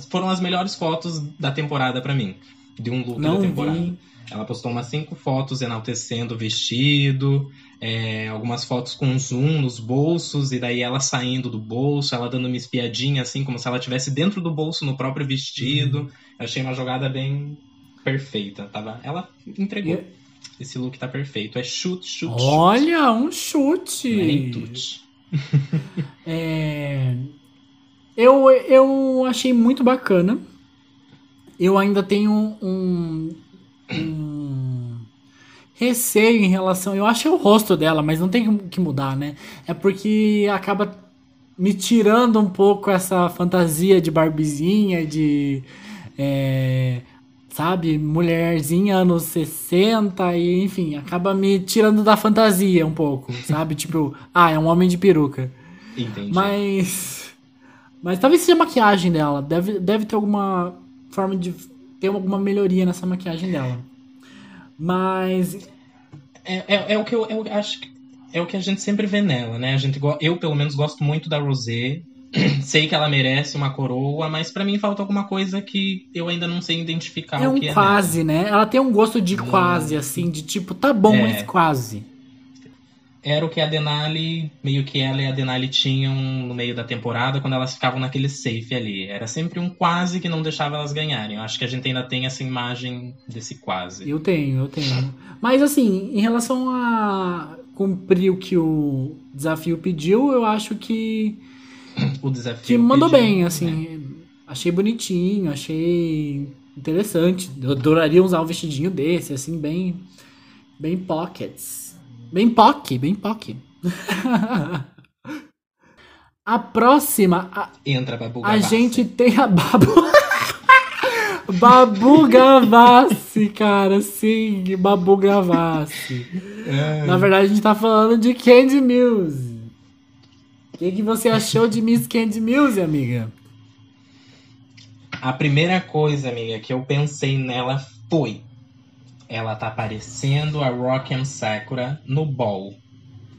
Foram as melhores fotos da temporada pra mim. De um look Não da temporada. Vi. Ela postou umas cinco fotos enaltecendo o vestido, é, algumas fotos com zoom nos bolsos, e daí ela saindo do bolso, ela dando uma espiadinha, assim, como se ela estivesse dentro do bolso, no próprio vestido. Uhum. Eu achei uma jogada bem perfeita. Tava... Ela entregou. Eu... Esse look tá perfeito. É chute, chute, chute. Olha, um chute! Não é nem tute. é... eu, eu achei muito bacana. Eu ainda tenho um... Hum, receio em relação... Eu acho que é o rosto dela, mas não tem que mudar, né? É porque acaba me tirando um pouco essa fantasia de Barbiezinha, de... É, sabe? Mulherzinha anos sessenta, e, enfim, acaba me tirando da fantasia um pouco, sabe? Tipo, ah, é um homem de peruca. Entendi. Mas... Mas talvez seja a maquiagem dela. Deve, deve ter alguma forma de... ter alguma melhoria nessa maquiagem dela. Mas... É, é, é o que eu, eu acho que... É o que a gente sempre vê nela, né? A gente, eu, pelo menos, gosto muito da Rosé. Sei que ela merece uma coroa, mas pra mim falta alguma coisa que eu ainda não sei identificar é um o que é. É um quase, nela. Né? Ela tem um gosto de quase, assim, de tipo, tá bom, é. Mas quase. Era o que a Denali, meio que ela e a Denali tinham no meio da temporada, quando elas ficavam naquele safe ali. Era sempre um quase que não deixava elas ganharem. Eu acho que a gente ainda tem essa imagem desse quase. Eu tenho, eu tenho. Mas, assim, em relação a... cumprir o que o desafio pediu, eu acho que o desafio que mandou pediu, bem, assim, né? Achei bonitinho, achei interessante, eu adoraria usar um vestidinho desse, assim, bem bem pockets, bem pock, bem pock. A próxima a, entra Babu Gavassi. A gente tem a Babu Babu Gavassi, cara, sim, Babu Gavassi. É. Na verdade, a gente tá falando de Kandy Muse. O que, que você achou de Miss Kandy Muse, amiga? A primeira coisa, amiga, que eu pensei nela foi... Ela tá parecendo a Rock M. Sakura no ball.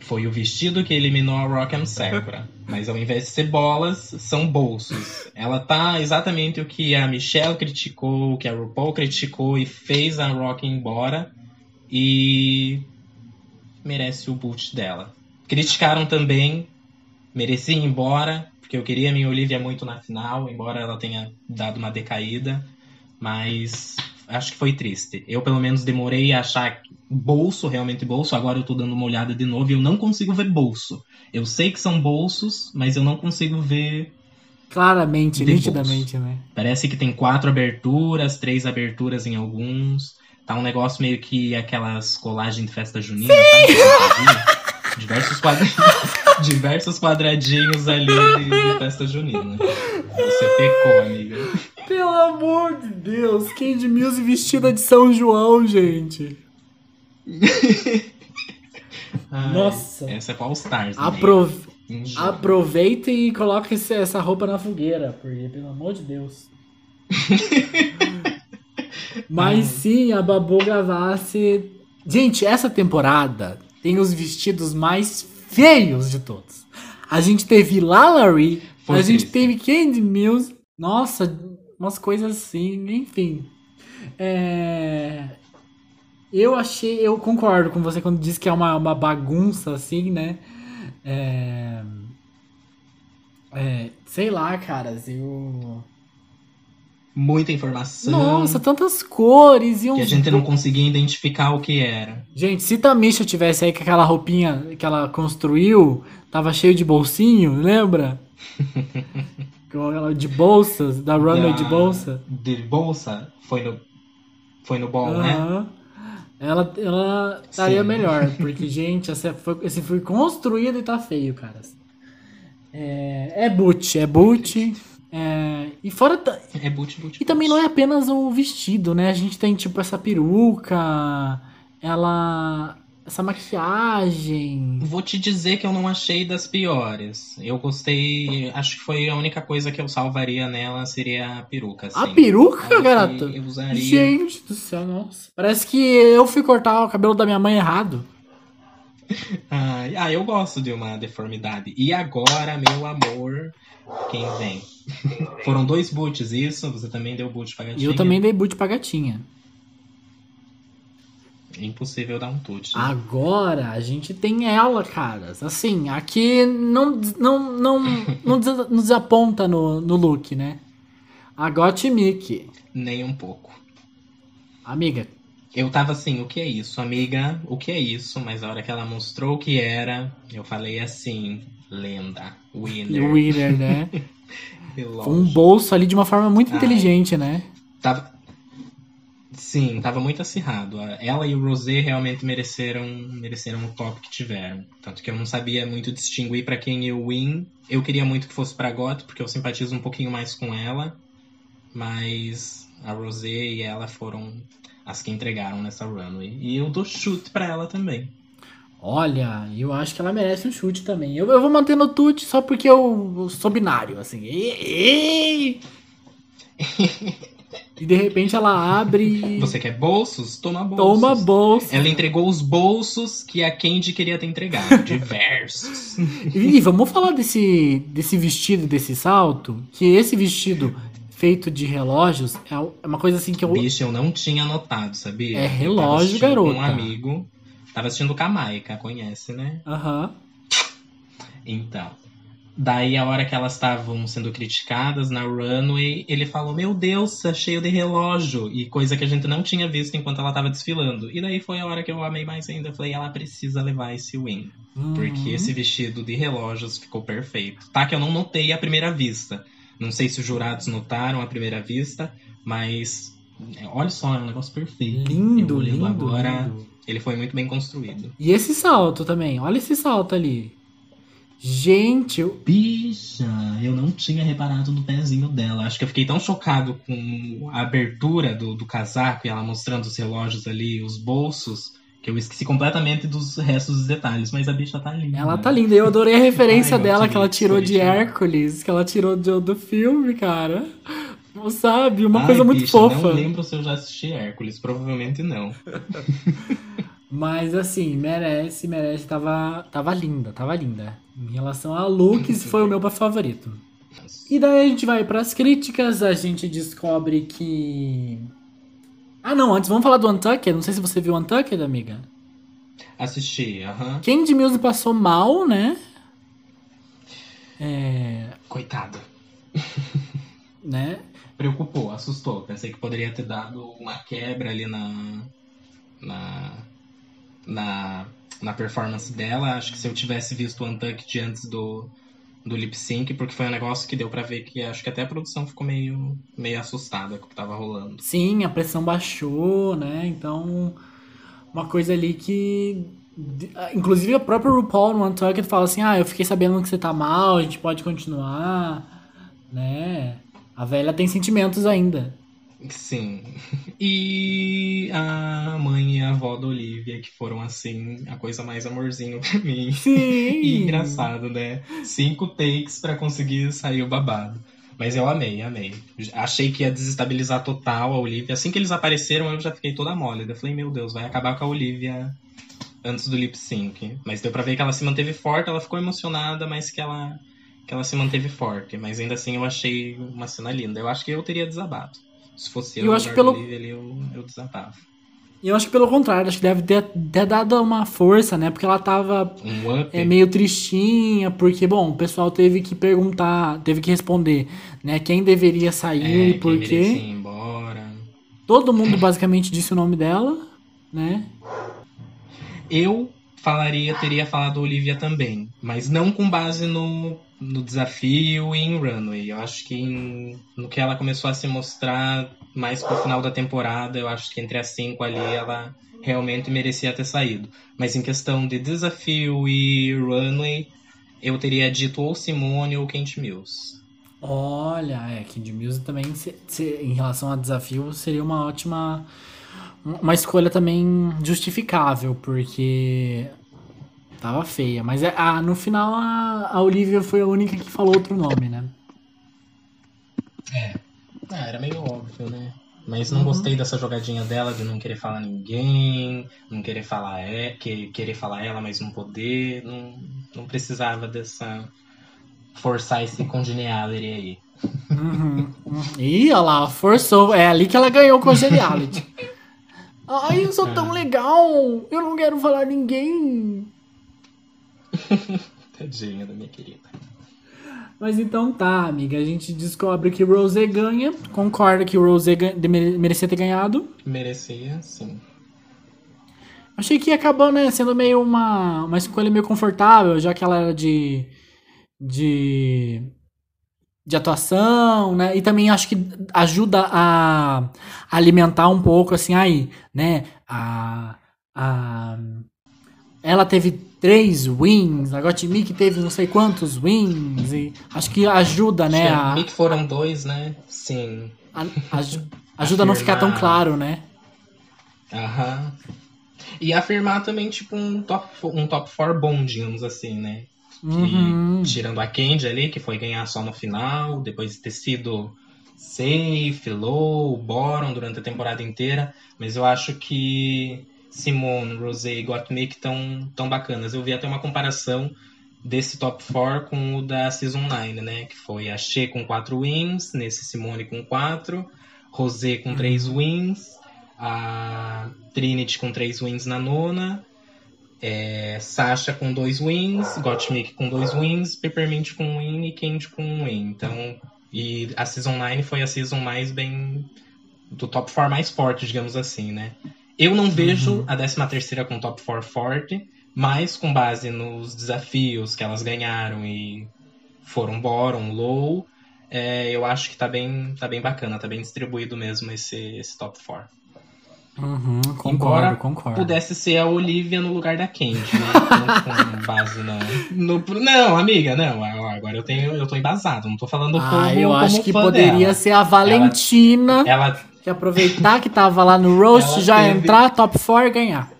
Foi o vestido que eliminou a Rock M. Sakura. Mas ao invés de ser bolas, são bolsos. Ela tá exatamente o que a Michelle criticou, o que a RuPaul criticou e fez a Rock ir embora. E merece o boot dela. Criticaram também, merecia ir embora, porque eu queria a minha Olivia muito na final, embora ela tenha dado uma decaída. Mas acho que foi triste. Eu, pelo menos, demorei a achar bolso, realmente bolso. Agora eu tô dando uma olhada de novo e eu não consigo ver bolso. Eu sei que são bolsos, mas eu não consigo ver... Claramente, nitidamente, bolso. Né? Parece que tem quatro aberturas, três aberturas em alguns. Tá um negócio meio que aquelas colagens de festa junina. Tá? Diversos quadradinhos. Diversos quadradinhos ali de, de festa junina. Você pecou, amiga. Pelo amor de Deus, Kandy Muse vestida de São João, gente. Ai, nossa. Essa é pra All Stars. Aprove... Aproveita e coloca essa roupa na fogueira, porque, pelo amor de Deus. Mas sim, a Babu Gavassi... Gente, essa temporada tem os vestidos mais feios de todos. A gente teve Lalaurie, a isso. gente teve Kandy Muse, nossa, umas coisas assim, enfim. É... Eu achei, eu concordo com você quando diz que é uma, uma bagunça, assim, né? É... É... Sei lá, cara, eu... Muita informação. Nossa, tantas cores. E um... Que a gente não conseguia identificar o que era. Gente, se Tamisha tivesse aí com aquela roupinha que ela construiu, tava cheio de bolsinho, lembra? De bolsas, da runway de bolsa. De bolsa? Foi no, foi no ball, uhum. né? Ela, ela estaria melhor, porque, gente, esse foi, esse foi construído e tá feio, cara. É, é boot, é boot... É, e fora t- é boot, boot, e também boot. Não é apenas o vestido, né? A gente tem tipo essa peruca, ela, essa maquiagem. Vou te dizer que eu não achei das piores. Eu gostei, acho que foi a única coisa que eu salvaria nela seria a peruca. Assim. A peruca, eu garota? Eu usaria... Gente do céu, nossa. Parece que eu fui cortar o cabelo da minha mãe errado. Ah, eu gosto de uma deformidade. E agora, meu amor, quem vem? Foram dois boots, isso? Você também deu boot pra gatinha? Eu também dei boot pra gatinha. É impossível dar um tute. Né? Agora a gente tem ela, caras. Assim, aqui não, não, não, não nos desaponta no, no look, né? A Gottmik. Nem um pouco. Amiga. Eu tava assim, o que é isso, amiga? O que é isso? Mas a hora que ela mostrou o que era, eu falei assim, lenda, winner. Winner, né? Foi um bolso ali de uma forma muito Ai, inteligente, né? Tava... Sim, tava muito acirrado. Ela e o Rosé realmente mereceram, mereceram o top que tiveram. Tanto que eu não sabia muito distinguir pra quem eu win. Eu queria muito que fosse pra Got, porque eu simpatizo um pouquinho mais com ela. Mas a Rosé e ela foram... as que entregaram nessa runway. E eu dou chute pra ela também. Olha, eu acho que ela merece um chute também. Eu, eu vou manter no tute só porque eu sou binário, assim. E, e... E de repente ela abre... Você quer bolsos? Toma bolsos. Toma bolsos. Ela entregou os bolsos que a Kandy queria ter entregado. Diversos. E vamos falar desse, desse vestido, desse salto. Que esse vestido feito de relógios é uma coisa assim que eu... Bicho, eu não tinha notado, sabia? É relógio, garoto. Um amigo. Tava assistindo Kamaica, conhece, né? Aham. Uhum. Então... Daí, a hora que elas estavam sendo criticadas na runway, ele falou, meu Deus, tá cheio de relógio. E coisa que a gente não tinha visto enquanto ela tava desfilando. E daí foi a hora que eu amei mais ainda. Eu falei, ela precisa levar esse win. Uhum. Porque esse vestido de relógios ficou perfeito. Tá que eu não notei à primeira vista. Não sei se os jurados notaram à primeira vista. Mas, olha só, é um negócio perfeito. Lindo, lindo. Agora, lindo. Ele foi muito bem construído. E esse salto também. Olha esse salto ali. Gente, eu... Bicha, eu não tinha reparado no pezinho dela. Acho que eu fiquei tão chocado com a abertura do, do casaco e ela mostrando os relógios ali, os bolsos, que eu esqueci completamente dos restos dos detalhes. Mas a bicha tá linda. Ela tá linda. Eu adorei a referência Ai, dela que ela tirou de Hércules, que ela tirou do, do filme, cara. Não sabe? Uma Ai, coisa muito bicha, fofa. Não lembro se eu já assisti Hércules. Provavelmente não. Mas assim, merece, merece. Tava, tava linda, tava linda. Em relação a looks, foi o meu favorito. E daí a gente vai pras críticas, a gente descobre que... Ah não, antes vamos falar do Untucked. Não sei se você viu o Untucked, amiga. Assisti, aham. Uh-huh. Kandy Muse passou mal, né? É... Coitado. Né? Preocupou, assustou. Pensei que poderia ter dado uma quebra ali na... Na... Na, na performance dela. Acho que se eu tivesse visto o Untucked antes do, do lip sync, porque foi um negócio que deu pra ver que acho que até a produção ficou meio, meio assustada com o que tava rolando. Sim, a pressão baixou, né? Então, uma coisa ali que... Inclusive, o próprio RuPaul no Untucked fala assim, ah, eu fiquei sabendo que você tá mal, a gente pode continuar, né? A velha tem sentimentos ainda. Sim. E a mãe e a avó da Olivia, que foram, assim, a coisa mais amorzinho pra mim. Sim. E engraçado, né? Cinco takes pra conseguir sair o babado. Mas eu amei, amei. Achei que ia desestabilizar total a Olivia. Assim que eles apareceram, eu já fiquei toda mole. Eu falei, meu Deus, vai acabar com a Olivia antes do lip sync. Mas deu pra ver que ela se manteve forte, ela ficou emocionada, mas que ela, que ela se manteve forte. Mas ainda assim, eu achei uma cena linda. Eu acho que eu teria desabado. Se fosse eu, eu acho pelo... dele, eu, eu desatava. E eu acho que pelo contrário, acho que deve ter, ter dado uma força, né? Porque ela tava um é, meio tristinha, porque, bom, o pessoal teve que perguntar, teve que responder, né? Quem deveria sair, é, porque... Quem deveria ir embora. Todo mundo basicamente disse o nome dela, né? Eu falaria, teria falado Olivia também, mas não com base no... no desafio e em runway. Eu acho que em, no que ela começou a se mostrar mais pro final da temporada, eu acho que entre as cinco ali ela realmente merecia ter saído. Mas em questão de desafio e runway, eu teria dito ou Symone ou Kandy Muse. Olha, é, Kandy Muse também, se, se, em relação a desafio, seria uma ótima... Uma escolha também justificável, porque... Tava feia, mas ah, no final a, a Olivia foi a única que falou outro nome, né? É, ah, era meio óbvio, né? Mas não uhum. gostei dessa jogadinha dela de não querer falar ninguém, não querer falar, é, que, querer falar ela, mas não poder. Não, não precisava dessa... Forçar esse congeniality aí. Uhum. Ih, olha lá, forçou. É ali que ela ganhou o congeniality. Ai, eu sou tão legal, eu não quero falar ninguém. Tadinha da minha querida. Mas então tá, amiga. A gente descobre que o Rosé ganha. Concorda que o Rosé ganha, merecia ter ganhado? Merecia, sim. Achei que ia acabar, né, sendo meio uma, uma escolha meio confortável, já que ela era de, de, de atuação, né? E também acho que ajuda a alimentar um pouco, assim, aí, né? A... a Ela teve três wins, a Gottmik teve não sei quantos wins, e acho que ajuda, né? A Gottmik foram dois, né? Sim. A, aj, ajuda a não ficar tão claro, né? Aham. E afirmar também, tipo, um top, um top four bom, digamos assim, né? Uhum. E, tirando a Kandy ali, que foi ganhar só no final, depois de ter sido safe, low, bottom durante a temporada inteira, mas eu acho que Symone, Rosé e Gottmik estão tão bacanas. Eu vi até uma comparação desse top quatro com o da Season nove, né? Que foi a Cher com quatro wins, nesse Symone com quatro, Rosé com três wins, a Trinity com três wins na nona, é, Sasha com dois wins, Gottmik com dois wins, Peppermint com um win e Candy com um win. Então, e a Season nove foi a season mais bem... do top quatro mais forte, digamos assim, né? Eu não vejo uhum. a décima terceira com top quatro forte, mas com base nos desafios que elas ganharam e foram bottom, low, é, eu acho que tá bem, tá bem bacana, tá bem distribuído mesmo esse, esse top quatro. Uhum, concordo, embora concordo. Pudesse ser a Olivia no lugar da Candy, né? Não com base na... no... Não, amiga, não. Agora eu, tenho, eu tô embasado, não tô falando ah, como eu acho como que poderia dela. Ser a Valentina, ela, ela... que aproveitar que tava lá no roast, ela já teve... entrar, top quatro e ganhar.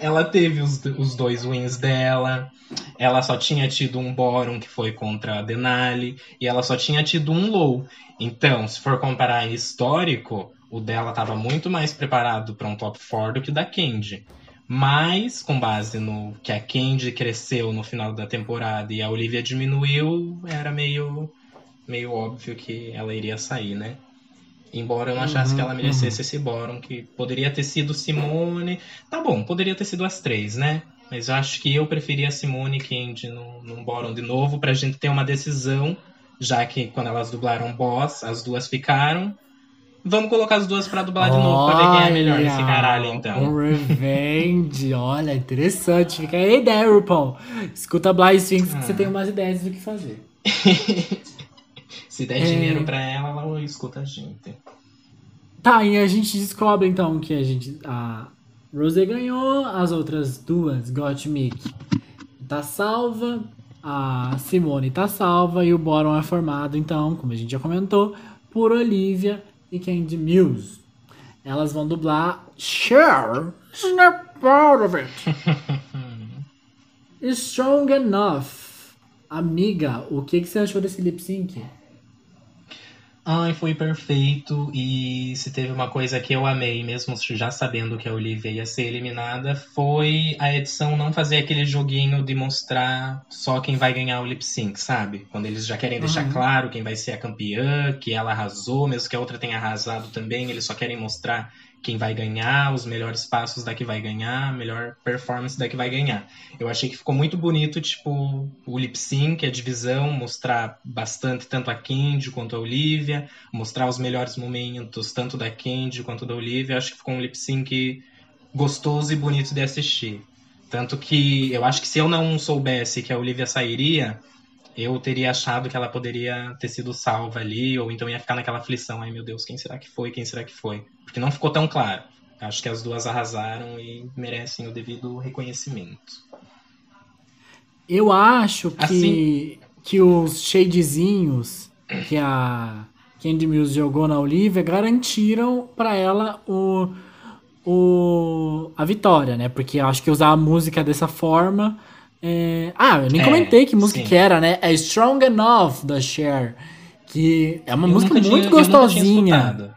Ela teve os, os dois wins dela, ela só tinha tido um bottom que foi contra a Denali, e ela só tinha tido um low. Então, se for comparar histórico... o dela estava muito mais preparado para um top quatro do que o da Candy. Mas, com base no que a Candy cresceu no final da temporada e a Olivia diminuiu, era meio, meio óbvio que ela iria sair, né? Embora eu não achasse uhum, que ela merecesse uhum. esse bottom, que poderia ter sido Symone... Tá bom, poderia ter sido as três, né? Mas eu acho que eu preferia Symone e Candy num, num bottom de novo, pra gente ter uma decisão, já que quando elas dublaram Boss, as duas ficaram... Vamos colocar as duas pra dublar de novo, olha, pra ver quem é melhor nesse caralho, então. Um revenge, olha, interessante. Fica aí, ideia, RuPaul. Escuta a Blaze Sphinx ah. que você tem umas ideias do que fazer. Se der é... dinheiro pra ela, ela escuta a gente. Tá, e a gente descobre, então, que a gente... A Rosé ganhou, as outras duas, Gottmik, tá salva, a Symone tá salva, e o bottom é formado, então, como a gente já comentou, por Olivia... e Kandy Muse. Elas vão dublar Cher. Snap out of it. Strong Enough. Amiga, o que, que você achou desse lip sync? Ai, foi perfeito. E se teve uma coisa que eu amei, mesmo já sabendo que a Olivia ia ser eliminada, foi a edição não fazer aquele joguinho de mostrar só quem vai ganhar o lip sync, sabe? Quando eles já querem deixar uhum. claro quem vai ser a campeã, que ela arrasou, mesmo que a outra tenha arrasado também, eles só querem mostrar quem vai ganhar, os melhores passos da que vai ganhar, a melhor performance da que vai ganhar. Eu achei que ficou muito bonito, tipo, o lip sync, a divisão, mostrar bastante tanto a Candy quanto a Olivia, mostrar os melhores momentos, tanto da Candy quanto da Olivia. Eu acho que ficou um lip sync gostoso e bonito de assistir. Tanto que eu acho que se eu não soubesse que a Olivia sairia, eu teria achado que ela poderia ter sido salva ali, ou então ia ficar naquela aflição, ai meu Deus, quem será que foi, quem será que foi? Porque não ficou tão claro. Acho que as duas arrasaram e merecem o devido reconhecimento. Eu acho que, assim... que os shadezinhos que a Kandy Muse jogou na Olivia garantiram pra ela o, o, a vitória, né? Porque eu acho que usar a música dessa forma... É... Ah, eu nem é, comentei que música sim. que era, né? É Strong Enough, da Cher. Que é uma eu música muito tinha, gostosinha.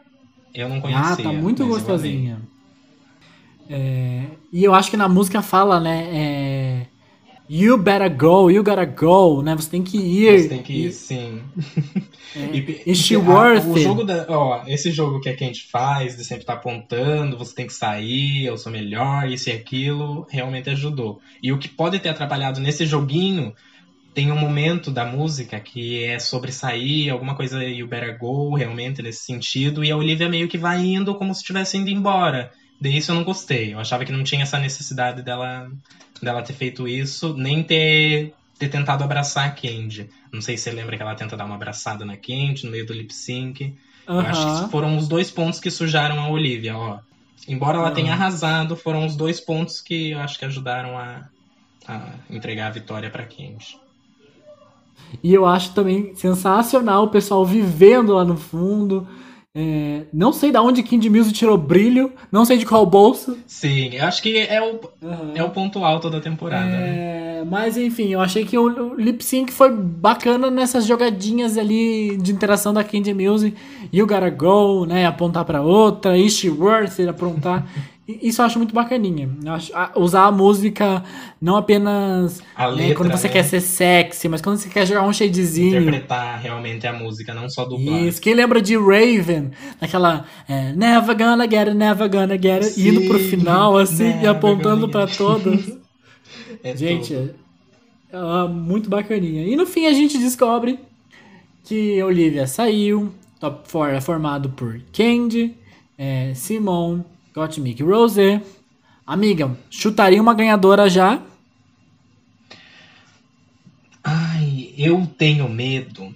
Eu não conhecia. Ah, tá muito gostosinha. É... E eu acho que na música fala, né? É... You better go, you gotta go, né? Você tem que ir. Você tem que ir, e... sim. É... Is she worth it? O jogo da... Ó, esse jogo que a gente faz, de sempre tá apontando, você tem que sair, eu sou melhor, isso e aquilo, realmente ajudou. E o que pode ter atrapalhado nesse joguinho... Tem um momento da música que é sobre sair, alguma coisa you better go, realmente, nesse sentido. E a Olivia meio que vai indo como se estivesse indo embora. Daí isso eu não gostei. Eu achava que não tinha essa necessidade dela, dela ter feito isso, nem ter, ter tentado abraçar a Candy. Não sei se você lembra que ela tenta dar uma abraçada na Candy, no meio do lip sync. Uhum. Eu acho que foram os dois pontos que sujaram a Olivia, ó. Embora ela uhum. tenha arrasado, foram os dois pontos que eu acho que ajudaram a, a entregar a vitória pra Candy. E eu acho também sensacional o pessoal vivendo lá no fundo. É, não sei de onde Kandy Muse tirou brilho, não sei de qual bolsa. Sim, eu acho que é o, uhum. é o ponto alto da temporada. É... Né? É, mas enfim, eu achei que o lip sync foi bacana nessas jogadinhas ali de interação da Kandy Muse. You gotta go, né? Apontar pra outra. Is she worth it? Apontar. Isso eu acho muito bacaninha. Eu acho, a, usar a música não apenas a letra, né, quando você né? quer ser sexy, mas quando você quer jogar um shadezinho. Interpretar realmente a música, não só dublar. Isso, quem lembra de Raven? Naquela é, never gonna get it, never gonna get it. Sim, indo pro final, assim, e apontando pra todas. É gente, é, é muito bacaninha. E no fim a gente descobre que Olivia saiu. Top quatro é formado por Kandy, é, Symone, Gottmik e Rosé. Amiga, chutaria uma ganhadora já? Ai, eu tenho medo.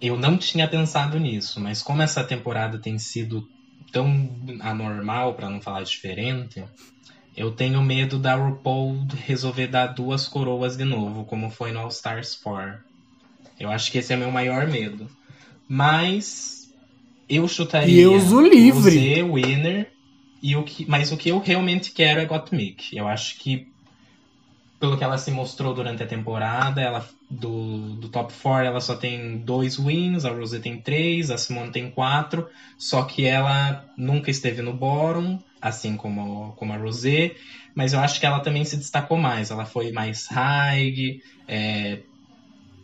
Eu não tinha pensado nisso, mas como essa temporada tem sido tão anormal, pra não falar diferente, eu tenho medo da RuPaul resolver dar duas coroas de novo, como foi no All Stars quatro. Eu acho que esse é meu maior medo. Mas... eu chutaria Deus o livre. O Winner, e o que, mas o que eu realmente quero é Gottmik. Eu acho que, pelo que ela se mostrou durante a temporada, ela, do, do top quatro ela só tem dois wins, a Rosé tem três, a Symone tem quatro, só que ela nunca esteve no bottom, assim como, como a Rosé, mas eu acho que ela também se destacou mais, ela foi mais high, é,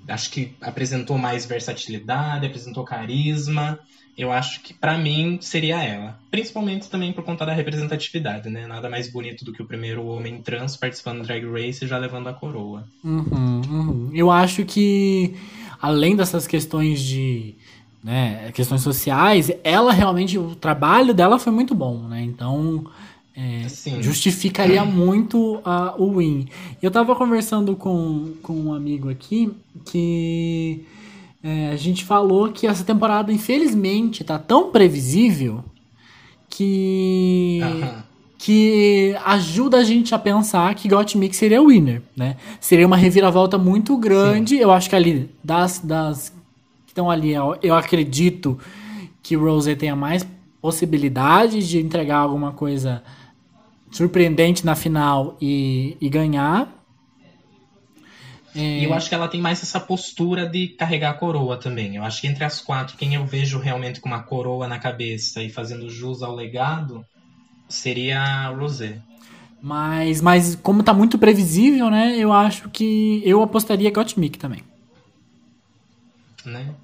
acho que apresentou mais versatilidade, apresentou carisma. Eu acho que, pra mim, seria ela. Principalmente também por conta da representatividade, né? Nada mais bonito do que o primeiro homem trans participando do Drag Race e já levando a coroa. Uhum, uhum. Eu acho que, além dessas questões de... né, questões sociais, ela realmente... o trabalho dela foi muito bom, né? Então, é, assim, justificaria é. muito a, o win. Eu tava conversando com, com um amigo aqui que... é, a gente falou que essa temporada, infelizmente, tá tão previsível que, uh-huh. que ajuda a gente a pensar que Gottmik seria o winner, né? Seria uma reviravolta muito grande. Sim. Eu acho que ali, das, das que estão ali, eu acredito que Rosé tenha mais possibilidades de entregar alguma coisa surpreendente na final e, e ganhar. E eu acho que ela tem mais essa postura de carregar a coroa também. Eu acho que entre as quatro, quem eu vejo realmente com uma coroa na cabeça e fazendo jus ao legado, seria a Rosé. Mas, mas como tá muito previsível, né? Eu acho que eu apostaria Gottmik também. Né?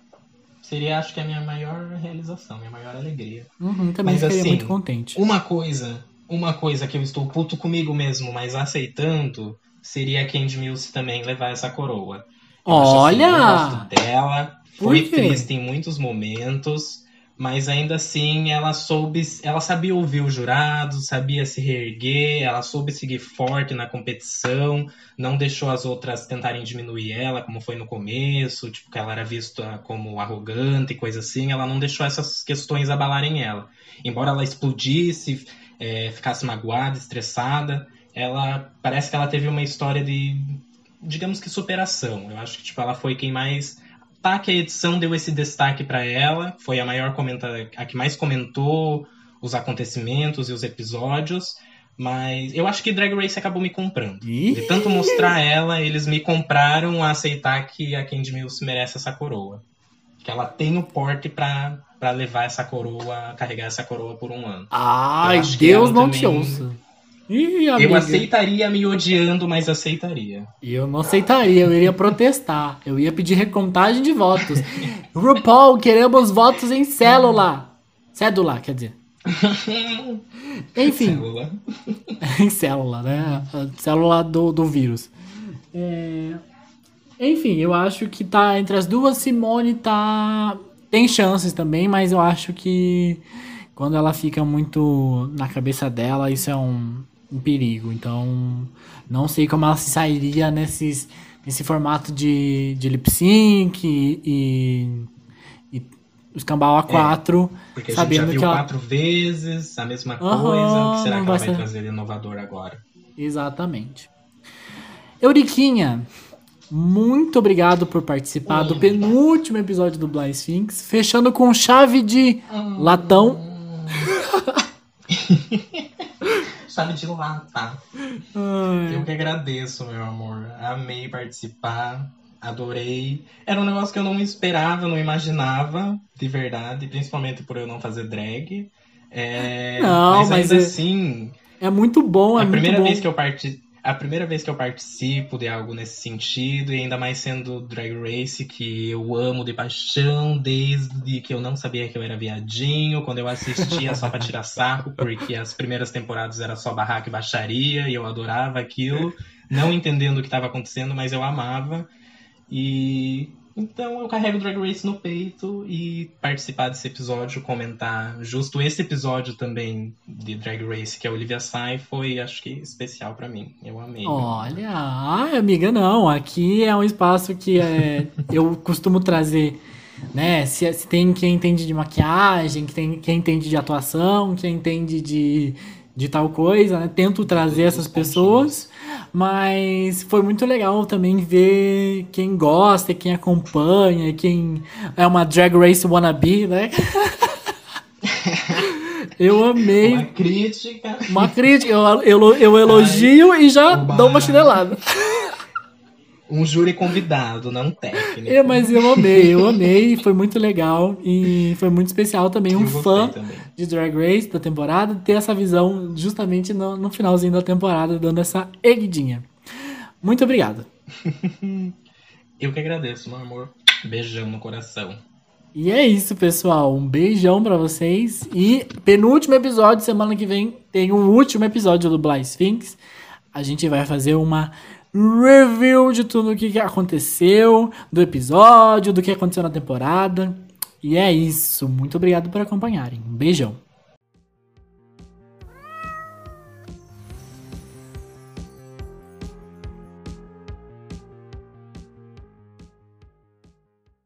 Seria, acho que, a minha maior realização, minha maior alegria. Uhum, também ficaria assim, muito contente. Uma coisa, uma coisa que eu estou puto comigo mesmo, mas aceitando... seria a Kandy Muse também levar essa coroa. Eu Olha! Acho, assim, eu gosto dela, foi triste em muitos momentos, mas ainda assim ela soube, ela sabia ouvir o jurado, sabia se reerguer, ela soube seguir forte na competição, não deixou as outras tentarem diminuir ela, como foi no começo, tipo, que ela era vista como arrogante e coisa assim, ela não deixou essas questões abalarem ela. Embora ela explodisse, é, ficasse magoada, estressada, ela parece que ela teve uma história de, digamos que, superação. Eu acho que tipo, ela foi quem mais... tá, que a edição deu esse destaque para ela, foi a maior comentada, a que mais comentou os acontecimentos e os episódios, mas eu acho que Drag Race acabou me comprando. De tanto mostrar ela, eles me compraram a aceitar que a Kandy Muse merece essa coroa. Que ela tem o porte para para levar essa coroa, carregar essa coroa por um ano. Ai, Deus não te ouça. Ih, eu aceitaria me odiando, mas aceitaria. Eu não aceitaria, eu iria protestar. Eu ia pedir recontagem de votos. RuPaul, queremos votos em célula. Cédula, quer dizer. Enfim. Célula. Em célula, né? A célula do, do vírus. É... enfim, eu acho que tá entre as duas. Symone tá... tem chances também, mas eu acho que quando ela fica muito na cabeça dela, isso é um... um perigo, então não sei como ela se sairia nesses, nesse formato de, de lip sync e, e, e os cambau A quatro. É, porque a sabendo gente já viu que ela... quatro vezes a mesma uhum, coisa, o que será que ela vai ser... trazer de inovador agora? Exatamente. Euriquinha, muito obrigado por participar Oi, do penúltimo episódio do Blaze Sphinx, fechando com chave de hum... latão. Sabe, de lata. Ai. Eu que agradeço, meu amor. Amei participar. Adorei. Era um negócio que eu não esperava, não imaginava, de verdade. Principalmente por eu não fazer drag. É... Não, mas, mas ainda é... assim... É muito bom, é a muito primeira bom. Vez que eu parti... A primeira vez que eu participo de algo nesse sentido, e ainda mais sendo Drag Race, que eu amo de paixão, desde que eu não sabia que eu era viadinho, quando eu assistia só pra tirar saco, porque as primeiras temporadas era só barraca e baixaria, e eu adorava aquilo, não entendendo o que estava acontecendo, mas eu amava. E então eu carrego Drag Race no peito, e participar desse episódio, comentar justo esse episódio também de Drag Race, que a Olivia sai, foi, acho que, especial pra mim. Eu amei. Olha, ai, amiga, não. Aqui é um espaço que é, eu costumo trazer, né? Se, se tem quem entende de maquiagem, que tem quem entende de atuação, quem entende de... de tal coisa, né? Tento trazer essas pessoas, mas foi muito legal também ver quem gosta, quem acompanha, quem é uma Drag Race wannabe, né? Eu amei. Uma crítica. Uma crítica. Eu, eu, eu elogio. Ai, e já oba. Dou uma chinelada. Um júri convidado, não técnico. É, mas eu amei, eu amei, foi muito legal e foi muito especial também, um fã também de Drag Race da temporada, ter essa visão justamente no, no finalzinho da temporada, dando essa erguidinha. Muito obrigado. Eu que agradeço, meu amor. Beijão no coração. E é isso, pessoal. Um beijão pra vocês e penúltimo episódio, semana que vem tem um último episódio do Blaze Sphinx. A gente vai fazer uma review de tudo o que aconteceu, do episódio, do que aconteceu na temporada. E é isso. Muito obrigado por acompanharem. Um beijão.